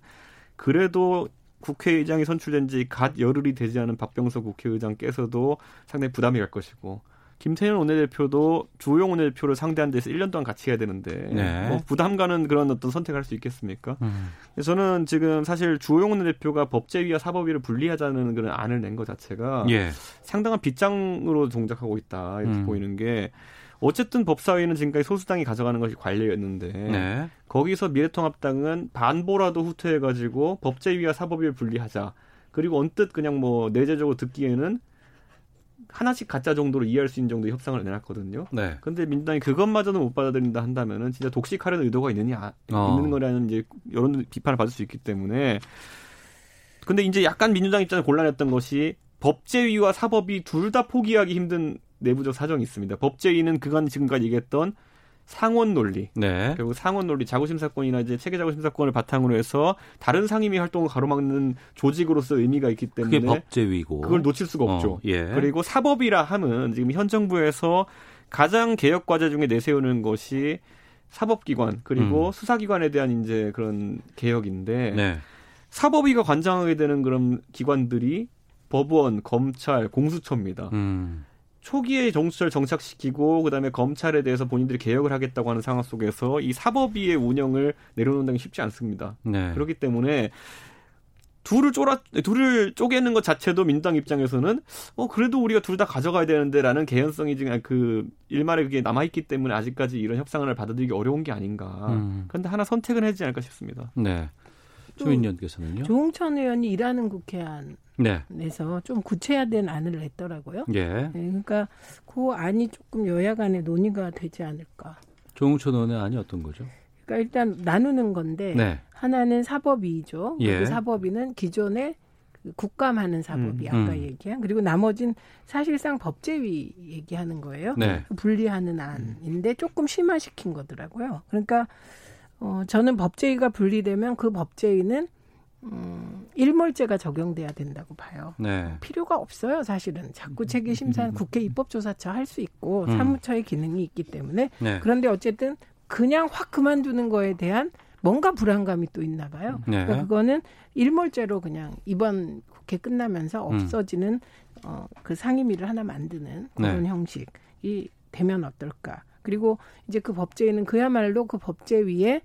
그래도 국회의장이 선출된 지 갓 열흘이 되지 않은 박병석 국회의장께서도 상당히 부담이 갈 것이고 김태년 원내대표도 주호영 원내대표를 상대한 데서 일 년 동안 같이 해야 되는데 네. 뭐 부담 가는 그런 어떤 선택을 할 수 있겠습니까? 음. 저는 지금 사실 주호영 원내대표가 법제위와 사법위를 분리하자는 그런 안을 낸 것 자체가 예. 상당한 빗장으로 동작하고 있다 이렇게 음. 보이는 게 어쨌든 법사위는 지금까지 소수당이 가져가는 것이 관례였는데 네. 거기서 미래통합당은 반보라도 후퇴해가지고 법제위와 사법위를 분리하자. 그리고 언뜻 그냥 뭐 내재적으로 듣기에는 하나씩 가짜 정도로 이해할 수 있는 정도의 협상을 내놨거든요. 네. 근데 민주당이 그것마저도 못 받아들인다 한다면은 진짜 독식하려는 의도가 있느냐, 어. 있는 거라는 이제 여론 비판을 받을 수 있기 때문에. 근데 이제 약간 민주당 입장에서 곤란했던 것이 법제위와 사법이 둘 다 포기하기 힘든 내부적 사정이 있습니다. 법제위는 그간 지금까지 얘기했던 상원 논리, 네. 결국 상원 논리, 자구심사권이나 이제 체계자구심사권을 바탕으로 해서 다른 상임위 활동을 가로막는 조직으로서 의미가 있기 때문에 그게 법제위고 그걸 놓칠 수가 없죠. 어, 예. 그리고 사법이라 함은 지금 현 정부에서 가장 개혁 과제 중에 내세우는 것이 사법기관 그리고 음. 수사기관에 대한 이제 그런 개혁인데 네. 사법위가 관장하게 되는 그런 기관들이 법원, 검찰, 공수처입니다. 음. 초기에 공수처를 정착시키고 그다음에 검찰에 대해서 본인들이 개혁을 하겠다고 하는 상황 속에서 이 사법위의 운영을 내려놓는 게 쉽지 않습니다. 네. 그렇기 때문에 둘을 쪼라 둘을 쪼개는 것 자체도 민주당 입장에서는 어 그래도 우리가 둘 다 가져가야 되는데라는 개연성이 지금 그 일말에 그게 남아 있기 때문에 아직까지 이런 협상을 받아들이기 어려운 게 아닌가. 음. 그런데 하나 선택은 하지 않을까 싶습니다. 네. 조인 의원께서는요. 조응천 의원이 일하는 국회안. 네. 그래서 좀 구체화된 안을 냈더라고요. 예. 네, 그러니까 그 안이 조금 여야 간에 논의가 되지 않을까. 조응천 의원의 안이 어떤 거죠? 그러니까 일단 나누는 건데 네. 하나는 사법위죠. 예. 그 사법위는 기존에 국감하는 사법위 음, 아까 음. 얘기한 그리고 나머진 사실상 법제위 얘기하는 거예요. 네. 분리하는 안인데 조금 심화시킨 거더라고요. 그러니까 어, 저는 법제위가 분리되면 그 법제위는 음, 일몰제가 적용돼야 된다고 봐요. 네. 필요가 없어요. 사실은 자꾸 체계 심사는 국회 입법조사처 할 수 있고 음. 사무처의 기능이 있기 때문에 네. 그런데 어쨌든 그냥 확 그만두는 거에 대한 뭔가 불안감이 또 있나 봐요. 네. 그러니까 그거는 일몰제로 그냥 이번 국회 끝나면서 없어지는 음. 어, 그 상임위를 하나 만드는 그런 네. 형식이 되면 어떨까. 그리고 이제 그 법제위는 그야말로 그 법제위에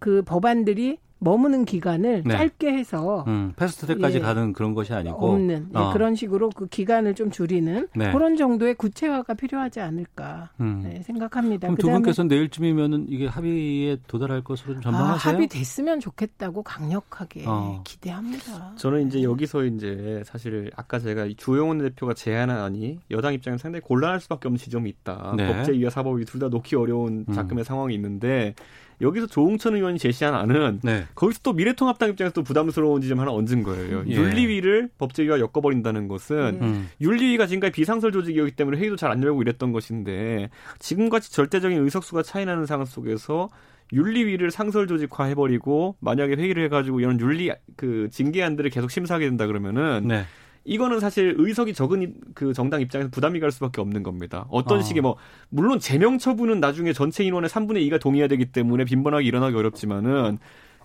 그 법안들이 머무는 기간을 네. 짧게 해서 음, 패스트트랙까지 예, 가는 그런 것이 아니고 없는 어. 예, 그런 식으로 그 기간을 좀 줄이는 네. 그런 정도의 구체화가 필요하지 않을까 음. 네, 생각합니다. 그럼 두 분께서는 내일쯤이면은 이게 합의에 도달할 것으로 전망하세요? 아, 합의됐으면 좋겠다고 강력하게 어. 기대합니다. 저는 이제 여기서 이제 사실 아까 제가 주호영 대표가 제안하니 여당 입장에서 상당히 곤란할 수밖에 없는 지점이 있다. 네. 법제위와 사법위 둘 다 놓기 어려운 작금의 음. 상황이 있는데. 여기서 조응천 의원이 제시한 안은 네. 거기서 또 미래통합당 입장에서 또 부담스러운 지점 하나 얹은 거예요. 예. 윤리위를 법제위와 엮어버린다는 것은 음. 윤리위가 지금까지 비상설 조직이었기 때문에 회의도 잘 안 열고 이랬던 것인데 지금같이 절대적인 의석수가 차이나는 상황 속에서 윤리위를 상설 조직화해버리고 만약에 회의를 해가지고 이런 윤리 그 징계안들을 계속 심사하게 된다 그러면은 네. 이거는 사실 의석이 적은 그 정당 입장에서 부담이 갈 수밖에 없는 겁니다. 어떤 어. 식의 뭐 물론 제명 처분은 나중에 전체 인원의 삼분의 이가 동의해야 되기 때문에 빈번하게 일어나기 어렵지만은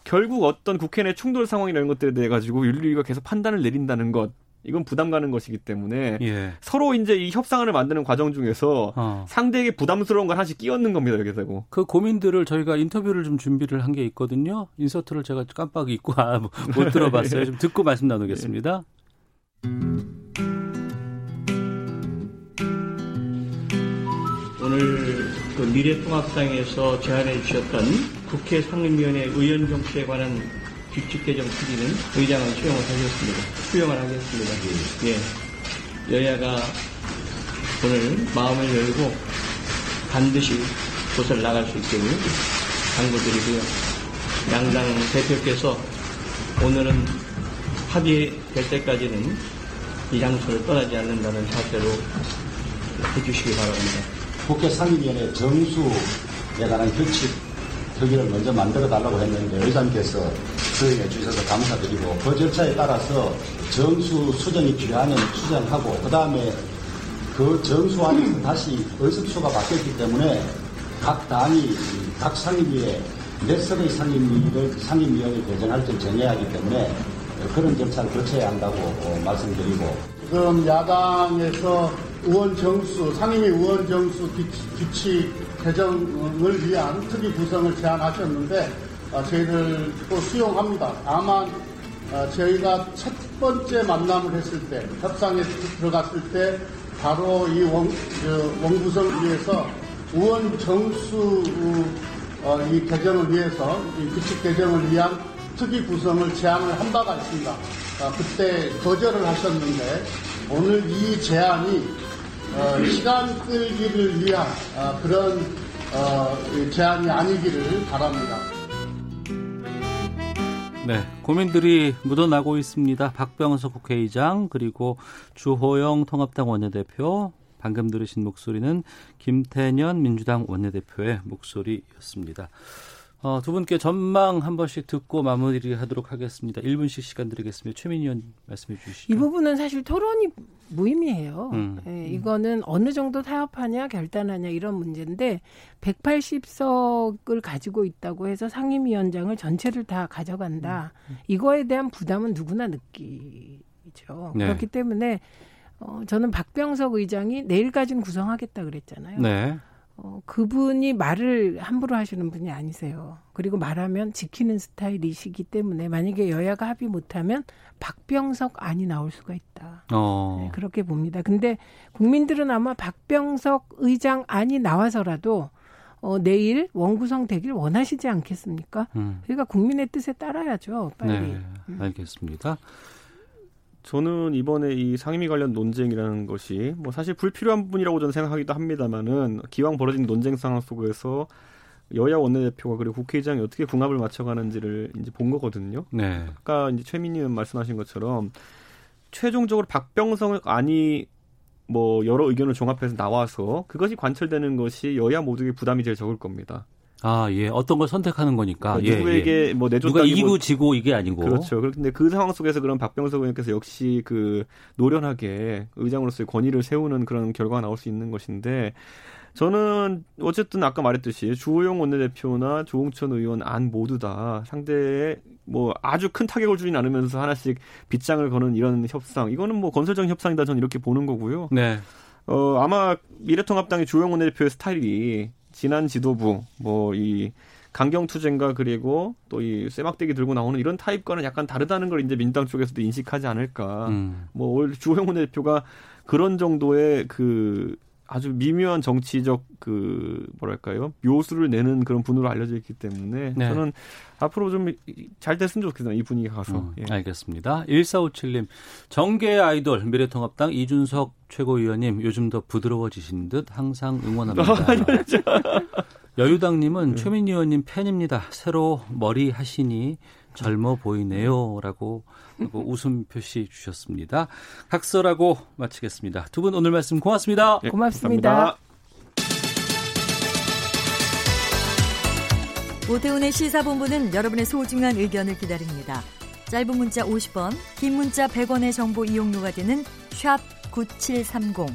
결국 어떤 국회 내 충돌 상황이나 이런 것들에 대해 가지고 윤리위가 계속 판단을 내린다는 것 이건 부담 가는 것이기 때문에 예. 서로 이제 이 협상안을 만드는 과정 중에서 어. 상대에게 부담스러운 걸 하나씩 끼얹는 겁니다. 여기서 그 고민들을 저희가 인터뷰를 좀 준비를 한 게 있거든요. 인서트를 제가 깜빡 잊고 아, 못 들어봤어요. 좀 듣고 말씀 나누겠습니다. 예. 오늘 그 그 미래통합당에서 제안해 주셨던 국회 상임위원회 의원 정치에 관한 규칙 개정 특위는 의장을 수용을 하셨습니다. 수용을 하겠습니다. 예. 여야가 오늘 마음을 열고 반드시 조사를 나갈 수 있도록 당부드리고요. 양당 대표께서 오늘은 합의될 때까지는 이 장소를 떠나지 않는다는 사태로 해주시기 바랍니다. 국회 상임위원회 정수에 관한 규칙 특위를 먼저 만들어 달라고 했는데 의장께서 수행해 주셔서 감사드리고 그 절차에 따라서 정수 수정이 필요하면 수정하고 그 다음에 그 정수 안에서 다시 의석수가 바뀌었기 때문에 각 당이 각 상임위에 몇 석의 상임위를 상임위원이 배정할 때 정해야 하기 때문에 그런 절차를 거쳐야 한다고 말씀드리고 지금 야당에서 의원 정수, 상임위 의원 정수 규칙, 규칙 개정을 위한 특위 구성을 제안하셨는데 어, 저희들도 수용합니다. 다만 어, 저희가 첫 번째 만남을 했을 때 협상에 들어갔을 때 바로 이 원, 그 원구성을 위해서 의원 정수 어, 이 개정을 위해서 이 규칙 개정을 위한 특위 구성을 제안을 한 바가 있습니다. 어, 그때 거절을 하셨는데 오늘 이 제안이 어, 시간 끌기를 위한 어, 그런 어, 제안이 아니기를 바랍니다. 네, 고민들이 묻어나고 있습니다. 박병석 국회의장 그리고 주호영 통합당 원내대표, 방금 들으신 목소리는 김태년 민주당 원내대표의 목소리였습니다. 어, 두 분께 전망 한 번씩 듣고 마무리하도록 하겠습니다. 일 분씩 시간 드리겠습니다. 최민희 의원 말씀해 주시죠. 이 부분은 사실 토론이 무의미해요. 음. 예, 이거는 어느 정도 타협하냐 결단하냐 이런 문제인데 백팔십 석을 가지고 있다고 해서 상임위원장을 전체를 다 가져간다. 음. 이거에 대한 부담은 누구나 느끼죠. 네. 그렇기 때문에 어, 저는 박병석 의장이 내일까지는 구성하겠다 그랬잖아요. 네. 어, 그분이 말을 함부로 하시는 분이 아니세요. 그리고 말하면 지키는 스타일이시기 때문에 만약에 여야가 합의 못하면 박병석 안이 나올 수가 있다. 어. 네, 그렇게 봅니다. 근데 국민들은 아마 박병석 의장 안이 나와서라도 어, 내일 원구성 되길 원하시지 않겠습니까? 음. 그러니까 국민의 뜻에 따라야죠. 빨리. 네, 알겠습니다. 저는 이번에 이 상임위 관련 논쟁이라는 것이 뭐 사실 불필요한 부분이라고 저는 생각하기도 합니다만은 기왕 벌어진 논쟁 상황 속에서 여야 원내대표가 그리고 국회의장이 어떻게 궁합을 맞춰가는지를 이제 본 거거든요. 네. 아까 이제 최민희 의원 말씀하신 것처럼 최종적으로 박병석 안이 뭐 여러 의견을 종합해서 나와서 그것이 관철되는 것이 여야 모두에게 부담이 제일 적을 겁니다. 아, 예. 어떤 걸 선택하는 거니까. 그러니까 누구에게 예, 예. 뭐 내줬다고. 누가 이기고 지고 이게 아니고. 그렇죠. 그런데 그 상황 속에서 그런 박병석 의원께서 역시 그 노련하게 의장으로서의 권위를 세우는 그런 결과가 나올 수 있는 것인데 저는 어쨌든 아까 말했듯이 주호영 원내대표나 조응천 의원 안 모두 다 상대의 뭐 아주 큰 타격을 주진 않으면서 하나씩 빗장을 거는 이런 협상. 이거는 뭐 건설적인 협상이다 저는 이렇게 보는 거고요. 네. 어, 아마 미래통합당의 주호영 원내대표의 스타일이 지난 지도부, 뭐, 이, 강경투쟁과 그리고 또 이 쇠막대기 들고 나오는 이런 타입과는 약간 다르다는 걸 이제 민주당 쪽에서도 인식하지 않을까. 음. 뭐, 주호영 원내대표가 그런 정도의 그 아주 미묘한 정치적 그, 뭐랄까요. 요수를 내는 그런 분으로 알려져 있기 때문에 네. 저는 앞으로 좀 잘 됐으면 좋겠습니다. 이 분위기 가서. 음, 예. 알겠습니다. 일사오칠님, 정계의 아이돌 미래통합당 이준석 최고위원님 요즘 더 부드러워지신 듯 항상 응원합니다. 여유당님은 네. 최민희 의원님 팬입니다. 새로 머리 하시니 젊어 보이네요. 라고 웃음 표시 주셨습니다. 각서라고 마치겠습니다. 두 분 오늘 말씀 고맙습니다. 네, 고맙습니다. 감사합니다. 오태훈의 시사본부는 여러분의 소중한 의견을 기다립니다. 짧은 문자 오십 원, 긴 문자 백 원의 정보 이용료가 되는 샵 구칠삼공,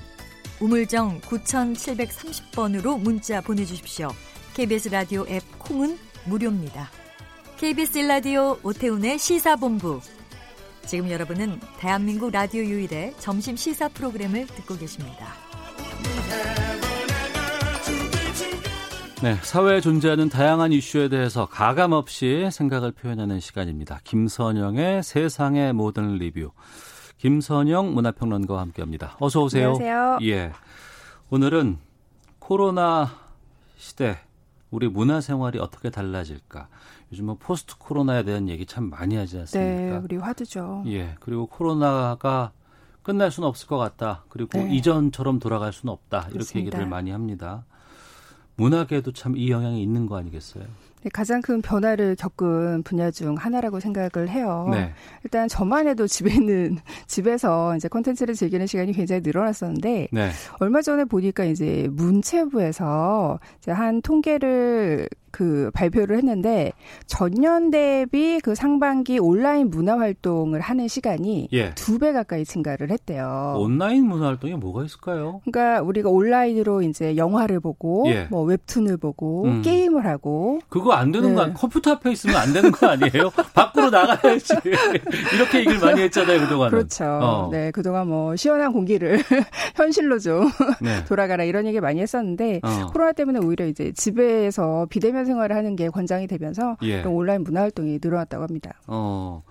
우물정 구칠삼공 번으로 문자 보내주십시오. 케이비에스 라디오 앱 콩은 무료입니다. 케이비에스 라디오 오태훈의 시사본부. 지금 여러분은 대한민국 라디오 유일의 점심 시사 프로그램을 듣고 계십니다. 네, 사회에 존재하는 다양한 이슈에 대해서 가감없이 생각을 표현하는 시간입니다. 김선영의 세상의 모든 리뷰. 김선영 문화평론가와 함께합니다. 어서 오세요. 안녕하세요. 예, 오늘은 코로나 시대, 우리 문화생활이 어떻게 달라질까. 요즘 뭐 포스트 코로나에 대한 얘기 참 많이 하지 않습니까? 네, 우리 화두죠. 예, 그리고 코로나가 끝날 수는 없을 것 같다. 그리고 네. 이전처럼 돌아갈 수는 없다. 그렇습니다. 이렇게 얘기를 많이 합니다. 문학에도 참 이 영향이 있는 거 아니겠어요? 가장 큰 변화를 겪은 분야 중 하나라고 생각을 해요. 네. 일단 저만 해도 집에 있는, 집에서 이제 콘텐츠를 즐기는 시간이 굉장히 늘어났었는데, 네. 얼마 전에 보니까 이제 문체부에서 이제 한 통계를 그 발표를 했는데, 전년 대비 그 상반기 온라인 문화 활동을 하는 시간이 예. 두 배 가까이 증가를 했대요. 온라인 문화 활동이 뭐가 있을까요? 그러니까 우리가 온라인으로 이제 영화를 보고, 예. 뭐 웹툰을 보고, 음. 게임을 하고. 그거 안 되는 네. 거 아니에요? 컴퓨터 앞에 있으면 안 되는 거 아니에요? 밖으로 나가야지. 이렇게 얘기를 많이 했잖아요, 그동안은. 그렇죠. 어. 네, 그동안 뭐 시원한 공기를 현실로 좀 네. 돌아가라 이런 얘기 많이 했었는데, 어. 코로나 때문에 오히려 이제 집에서 비대면 생활을 하는 게 권장이 되면서 예. 온라인 문화활동이 늘어났다고 합니다. 어,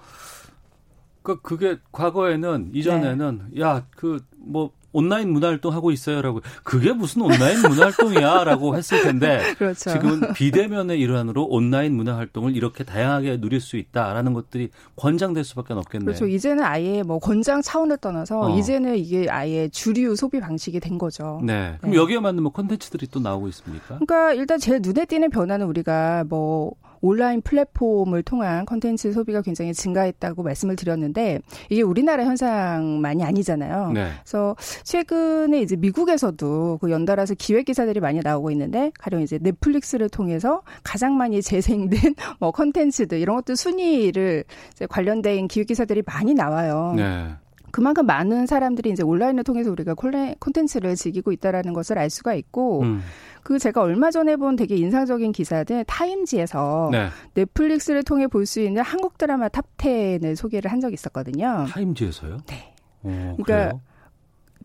그 그게 과거에는 이전에는 네. 야, 그 뭐 온라인 문화활동 하고 있어요라고 그게 무슨 온라인 문화활동이야라고 했을 텐데 그렇죠. 지금은 비대면의 일환으로 온라인 문화활동을 이렇게 다양하게 누릴 수 있다라는 것들이 권장될 수밖에 없겠네요. 그렇죠. 이제는 아예 뭐 권장 차원을 떠나서 어. 이제는 이게 아예 주류 소비 방식이 된 거죠. 네. 그럼 네. 여기에 맞는 뭐 콘텐츠들이 또 나오고 있습니까? 그러니까 일단 제일 눈에 띄는 변화는 우리가 뭐 온라인 플랫폼을 통한 콘텐츠 소비가 굉장히 증가했다고 말씀을 드렸는데 이게 우리나라 현상만이 아니잖아요. 네. 그래서 최근에 이제 미국에서도 그 연달아서 기획 기사들이 많이 나오고 있는데 가령 이제 넷플릭스를 통해서 가장 많이 재생된 뭐 콘텐츠들 이런 것들 순위를 이제 관련된 기획 기사들이 많이 나와요. 네. 그만큼 많은 사람들이 이제 온라인을 통해서 우리가 콘텐츠를 즐기고 있다라는 것을 알 수가 있고 음. 그 제가 얼마 전에 본 되게 인상적인 기사는 타임지에서 네. 넷플릭스를 통해 볼 수 있는 한국 드라마 탑 텐을 소개를 한 적이 있었거든요. 타임지에서요? 네. 오, 그러니까 그래요?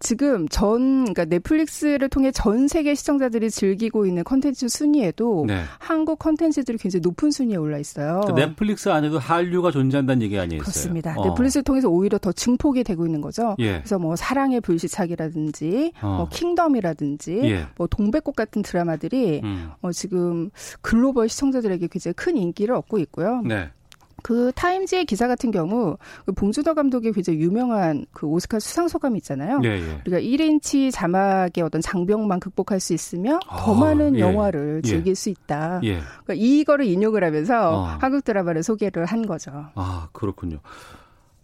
지금 전, 그러니까 넷플릭스를 통해 전 세계 시청자들이 즐기고 있는 콘텐츠 순위에도 네. 한국 콘텐츠들이 굉장히 높은 순위에 올라 있어요. 그러니까 넷플릭스 안에도 한류가 존재한다는 얘기 아니겠어요? 그렇습니다. 어. 넷플릭스를 통해서 오히려 더 증폭이 되고 있는 거죠. 예. 그래서 뭐 사랑의 불시착이라든지, 어. 뭐 킹덤이라든지, 예. 뭐 동백꽃 같은 드라마들이 음. 어, 지금 글로벌 시청자들에게 굉장히 큰 인기를 얻고 있고요. 네. 그 타임지의 기사 같은 경우 봉준호 감독의 굉장히 유명한 그 오스카 수상 소감이 있잖아요. 예, 예. 우리가 일 인치 자막의 어떤 장벽만 극복할 수 있으며 더 아, 많은 예, 영화를 예. 즐길 수 있다. 예. 그러니까 이거를 인용을 하면서 아. 한국 드라마를 소개를 한 거죠. 아, 그렇군요.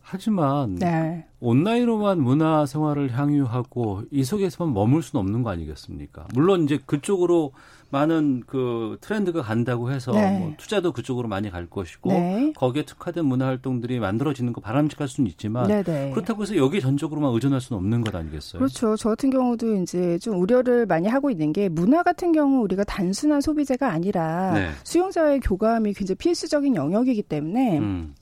하지만 네. 온라인으로만 문화 생활을 향유하고 이 속에서만 머물 수는 없는 거 아니겠습니까? 물론 이제 그쪽으로 많은 그 트렌드가 간다고 해서 네. 뭐 투자도 그쪽으로 많이 갈 것이고 네. 거기에 특화된 문화 활동들이 만들어지는 거 바람직할 수는 있지만 네네. 그렇다고 해서 여기 전적으로만 의존할 수는 없는 것 아니겠어요? 그렇죠. 저 같은 경우도 이제 좀 우려를 많이 하고 있는 게 문화 같은 경우 우리가 단순한 소비재가 아니라 네. 수용자와의 교감이 굉장히 필수적인 영역이기 때문에 음.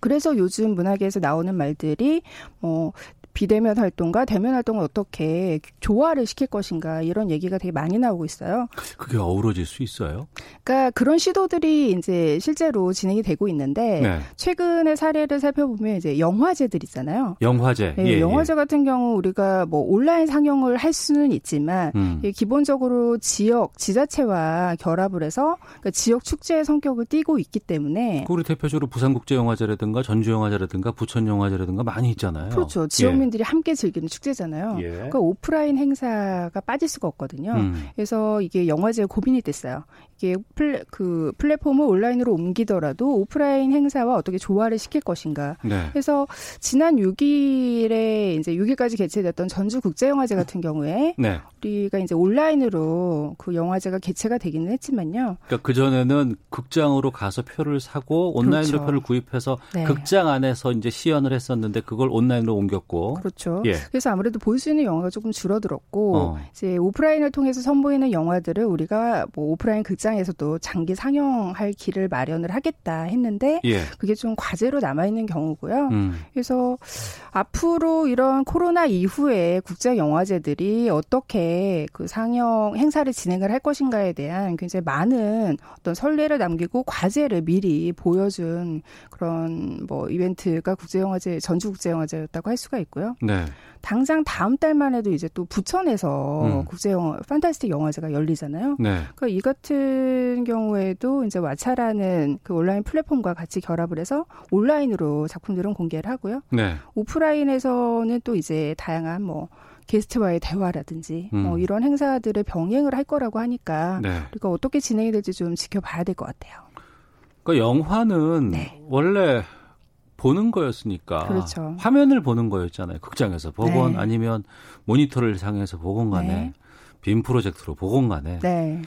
그래서 요즘 문학에서 나오는 말들이 뭐 비대면 활동과 대면 활동을 어떻게 조화를 시킬 것인가 이런 얘기가 되게 많이 나오고 있어요. 그게 어우러질 수 있어요? 그러니까 그런 시도들이 이제 실제로 진행이 되고 있는데 네. 최근의 사례를 살펴보면 이제 영화제들 있잖아요. 영화제. 네, 예, 영화제 예. 같은 경우 우리가 뭐 온라인 상영을 할 수는 있지만 음. 기본적으로 지역 지자체와 결합을 해서 그러니까 지역 축제의 성격을 띠고 있기 때문에 우리 대표적으로 부산국제영화제라든가 전주영화제라든가 부천영화제라든가 많이 있잖아요. 그렇죠. 지역민 예. 들이 함께 즐기는 축제잖아요. 예. 그러니까 오프라인 행사가 빠질 수가 없거든요. 음. 그래서 이게 영화제에 고민이 됐어요. 이게 플랫, 그 플랫폼을 온라인으로 옮기더라도 오프라인 행사와 어떻게 조화를 시킬 것인가. 네. 그래서 지난 육 일에 이제 육 일까지 개최됐던 전주국제영화제 같은 경우에 네. 우리가 이제 온라인으로 그 영화제가 개최가 되기는 했지만요. 그러니까 그 전에는 극장으로 가서 표를 사고 온라인으로 그렇죠. 표를 구입해서 네. 극장 안에서 이제 시연을 했었는데 그걸 온라인으로 옮겼고. 그렇죠. 예. 그래서 아무래도 볼 수 있는 영화가 조금 줄어들었고 어. 이제 오프라인을 통해서 선보이는 영화들을 우리가 뭐 오프라인 극장에서도 장기 상영할 길을 마련을 하겠다 했는데 예. 그게 좀 과제로 남아있는 경우고요. 음. 그래서 앞으로 이런 코로나 이후에 국제 영화제들이 어떻게 그 상영 행사를 진행을 할 것인가에 대한 굉장히 많은 어떤 선례를 남기고 과제를 미리 보여준 그런 뭐 이벤트가 국제 영화제 전주 국제 영화제였다고 할 수가 있고. 있고요. 네. 당장 다음 달만 해도 이제 또 부천에서 음. 국제영화, 판타스틱 영화제가 열리잖아요. 네. 그러니까 이 같은 경우에도 이제 왓챠라는 그 온라인 플랫폼과 같이 결합을 해서 온라인으로 작품들은 공개를 하고요. 네. 오프라인에서는 또 이제 다양한 뭐 게스트와의 대화라든지 음. 뭐 이런 행사들을 병행을 할 거라고 하니까 네. 그러니까 어떻게 진행이 될지 좀 지켜봐야 될 것 같아요. 그러니까 영화는 네. 원래 보는 거였으니까 그렇죠. 화면을 보는 거였잖아요. 극장에서 보건 네. 아니면 모니터를 향해서 보건 간에 네. 빔 프로젝트로 보건 간에 네.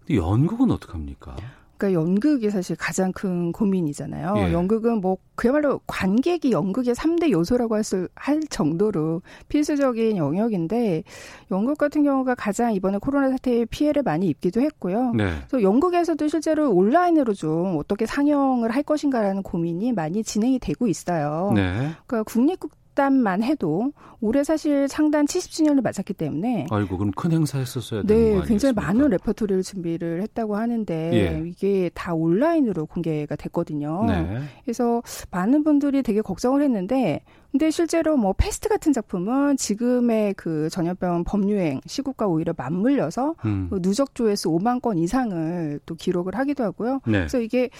근데 연극은 어떡합니까? 그러니까 연극이 사실 가장 큰 고민이잖아요. 예. 연극은 뭐 그야말로 관객이 연극의 삼 대 요소라고 할 수, 할 정도로 필수적인 영역인데 연극 같은 경우가 가장 이번에 코로나 사태에 피해를 많이 입기도 했고요. 네. 그래서 연극에서도 실제로 온라인으로 좀 어떻게 상영을 할 것인가라는 고민이 많이 진행이 되고 있어요. 네. 그러니까 국립극 일단만 해도 올해 사실 창단 칠십 주년을 맞았기 때문에 아이고 그럼 큰 행사 했었어야 되는 거 아니겠습니까? 네. 굉장히 많은 레퍼토리를 준비를 했다고 하는데 예. 이게 다 온라인으로 공개가 됐거든요. 네. 그래서 많은 분들이 되게 걱정을 했는데 근데 실제로 뭐 패스트 같은 작품은 지금의 그 전염병 법유행 시국과 오히려 맞물려서 음. 누적 조회수 오만 건 이상을 또 기록을 하기도 하고요. 네. 그래서 이게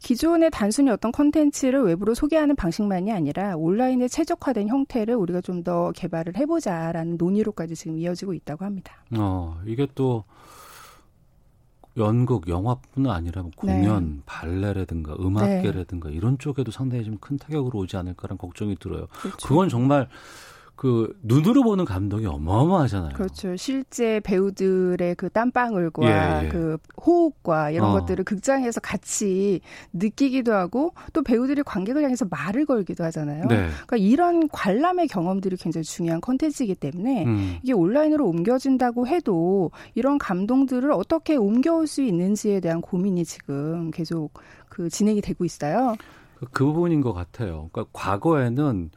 기존의 단순히 어떤 콘텐츠를 외부로 소개하는 방식만이 아니라 온라인에 최적화된 형태를 우리가 좀 더 개발을 해보자라는 논의로까지 지금 이어지고 있다고 합니다. 어, 이게 또 연극, 영화뿐 아니라 공연, 네. 발레라든가 음악계라든가 네. 이런 쪽에도 상당히 좀 큰 타격으로 오지 않을까라는 걱정이 들어요. 그렇죠. 그건 정말 그 눈으로 보는 감동이 어마어마하잖아요. 그렇죠. 실제 배우들의 그 땀방울과 예, 예. 그 호흡과 이런 어. 것들을 극장에서 같이 느끼기도 하고 또 배우들이 관객을 향해서 말을 걸기도 하잖아요. 네. 그러니까 이런 관람의 경험들이 굉장히 중요한 콘텐츠이기 때문에 음. 이게 온라인으로 옮겨진다고 해도 이런 감동들을 어떻게 옮겨올 수 있는지에 대한 고민이 지금 계속 그 진행이 되고 있어요. 그 부분인 것 같아요. 그러니까 과거에는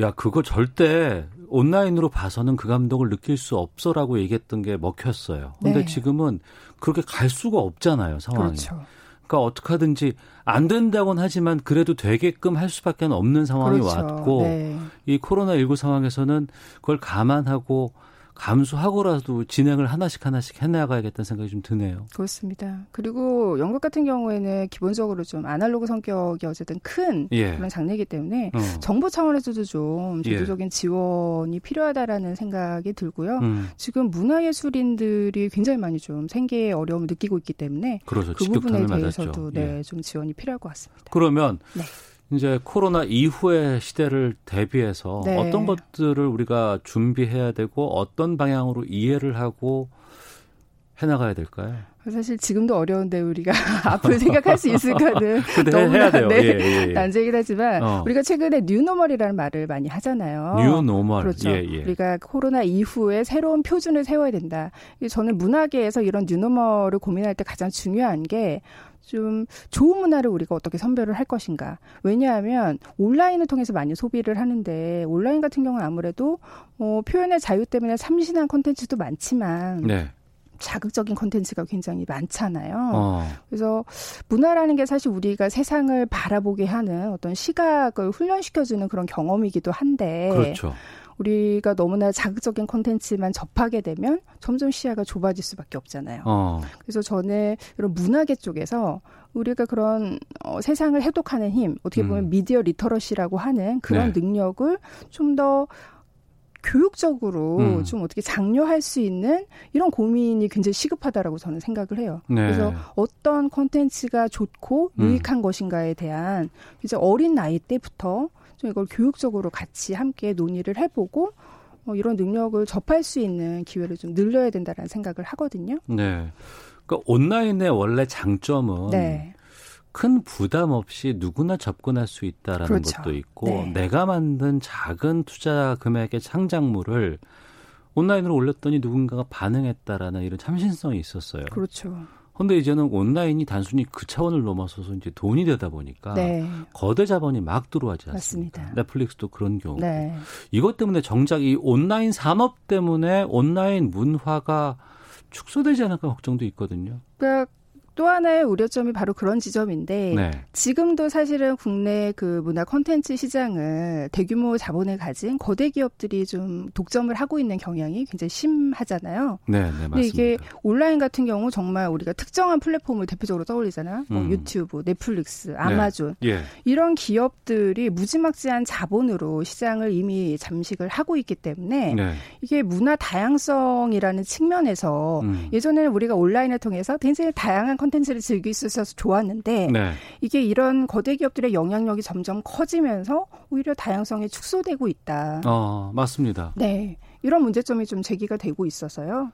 야, 그거 절대 온라인으로 봐서는 그 감동을 느낄 수 없어라고 얘기했던 게 먹혔어요. 근데 네. 지금은 그렇게 갈 수가 없잖아요, 상황이. 그렇죠. 그러니까 어떻게 하든지 안 된다고는 하지만 그래도 되게끔 할 수밖에 없는 상황이 그렇죠. 왔고 네. 이 코로나십구 상황에서는 그걸 감안하고 감수하고라도 진행을 하나씩 하나씩 해나가야겠다는 생각이 좀 드네요. 그렇습니다. 그리고 연극 같은 경우에는 기본적으로 좀 아날로그 성격이 어쨌든 큰 예. 그런 장르이기 때문에 어. 정부 차원에서도 좀 제도적인 예. 지원이 필요하다라는 생각이 들고요. 음. 지금 문화예술인들이 굉장히 많이 좀 생계의 어려움을 느끼고 있기 때문에 그렇죠. 그 부분에 대해서도 네, 예. 좀 지원이 필요할 것 같습니다. 그러면 네. 이제 코로나 이후의 시대를 대비해서 네. 어떤 것들을 우리가 준비해야 되고 어떤 방향으로 이해를 하고 해나가야 될까요? 사실 지금도 어려운데 우리가 앞으로 생각할 수 있을까는 너무나 네, 예, 예. 난제이긴 하지만 어. 우리가 최근에 뉴노멀이라는 말을 많이 하잖아요. 뉴노멀. 그렇죠. 예, 예. 우리가 코로나 이후에 새로운 표준을 세워야 된다. 저는 문화계에서 이런 뉴노멀을 고민할 때 가장 중요한 게 좀 좋은 문화를 우리가 어떻게 선별을 할 것인가. 왜냐하면 온라인을 통해서 많이 소비를 하는데 온라인 같은 경우는 아무래도 어, 표현의 자유 때문에 참신한 콘텐츠도 많지만 네. 자극적인 콘텐츠가 굉장히 많잖아요. 어. 그래서 문화라는 게 사실 우리가 세상을 바라보게 하는 어떤 시각을 훈련시켜주는 그런 경험이기도 한데 그렇죠. 우리가 너무나 자극적인 콘텐츠만 접하게 되면 점점 시야가 좁아질 수밖에 없잖아요. 어. 그래서 저는 이런 문화계 쪽에서 우리가 그런 어, 세상을 해독하는 힘, 어떻게 보면 음. 미디어 리터러시라고 하는 그런 네. 능력을 좀 더 교육적으로 음. 좀 어떻게 장려할 수 있는 이런 고민이 굉장히 시급하다라고 저는 생각을 해요. 네. 그래서 어떤 콘텐츠가 좋고 유익한 음. 것인가에 대한 이제 어린 나이 때부터 좀 이걸 교육적으로 같이 함께 논의를 해보고 뭐 이런 능력을 접할 수 있는 기회를 좀 늘려야 된다라는 생각을 하거든요. 네. 그러니까 온라인의 원래 장점은 네. 큰 부담 없이 누구나 접근할 수 있다라는 그렇죠. 것도 있고 네. 내가 만든 작은 투자 금액의 창작물을 온라인으로 올렸더니 누군가가 반응했다라는 이런 참신성이 있었어요. 그렇죠. 그런데 이제는 온라인이 단순히 그 차원을 넘어서서 이제 돈이 되다 보니까 네. 거대 자본이 막 들어와지 않습니까? 맞습니다. 넷플릭스도 그런 경우고. 네. 이것 때문에 정작 이 온라인 산업 때문에 온라인 문화가 축소되지 않을까 걱정도 있거든요. 그... 또 하나의 우려점이 바로 그런 지점인데 네. 지금도 사실은 국내 그 문화 콘텐츠 시장은 대규모 자본을 가진 거대 기업들이 좀 독점을 하고 있는 경향이 굉장히 심하잖아요. 네, 네 맞습니다. 근데 이게 온라인 같은 경우 정말 우리가 특정한 플랫폼을 대표적으로 떠올리잖아요. 뭐 음. 유튜브, 넷플릭스, 아마존 네. 예. 이런 기업들이 무지막지한 자본으로 시장을 이미 잠식을 하고 있기 때문에 네. 이게 문화 다양성이라는 측면에서 음. 예전에는 우리가 온라인을 통해서 굉장히 다양한 콘텐츠를 즐길 수 있어서 좋았는데 네. 이게 이런 거대 기업들의 영향력이 점점 커지면서 오히려 다양성이 축소되고 있다. 어, 맞습니다. 네, 이런 문제점이 좀 제기가 되고 있어서요.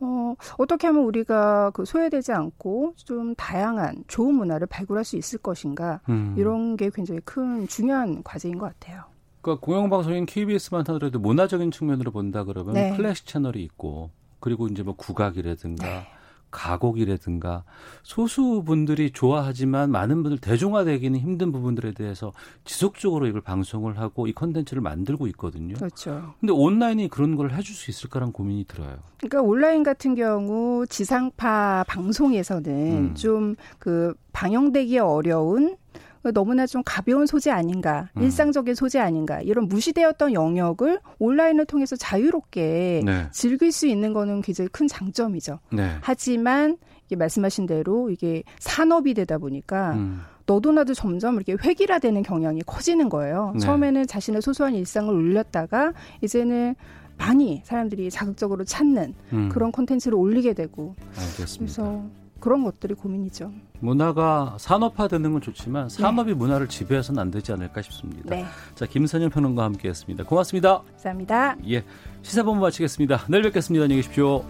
어, 어떻게 하면 우리가 그 소외되지 않고 좀 다양한 좋은 문화를 발굴할 수 있을 것인가 음. 이런 게 굉장히 큰 중요한 과제인 것 같아요. 그러니까 공영방송인 케이비에스만 하더라도 문화적인 측면으로 본다 그러면 네. 클래식 채널이 있고 그리고 이제 뭐 국악이라든가 네. 가곡이라든가 소수분들이 좋아하지만 많은 분들 대중화되기는 힘든 부분들에 대해서 지속적으로 이걸 방송을 하고 이 콘텐츠를 만들고 있거든요. 그렇죠. 근데 온라인이 그런 걸 해줄 수 있을까라는 고민이 들어요. 그러니까 온라인 같은 경우 지상파 방송에서는 음. 좀 그 방영되기 어려운 너무나 좀 가벼운 소재 아닌가, 음. 일상적인 소재 아닌가 이런 무시되었던 영역을 온라인을 통해서 자유롭게 네. 즐길 수 있는 거는 굉장히 큰 장점이죠. 네. 하지만 이게 말씀하신 대로 이게 산업이 되다 보니까 음. 너도 나도 점점 이렇게 획일화되는 경향이 커지는 거예요. 네. 처음에는 자신의 소소한 일상을 올렸다가 이제는 많이 사람들이 자극적으로 찾는 음. 그런 콘텐츠를 올리게 되고. 알겠습니다. 그래서 그런 것들이 고민이죠. 문화가 산업화되는 건 좋지만 산업이 네. 문화를 지배해서는 안 되지 않을까 싶습니다. 네. 자, 김선영 평론가와 함께했습니다. 고맙습니다. 감사합니다. 예, 시사본부 마치겠습니다. 내일 뵙겠습니다. 안녕히 계십시오.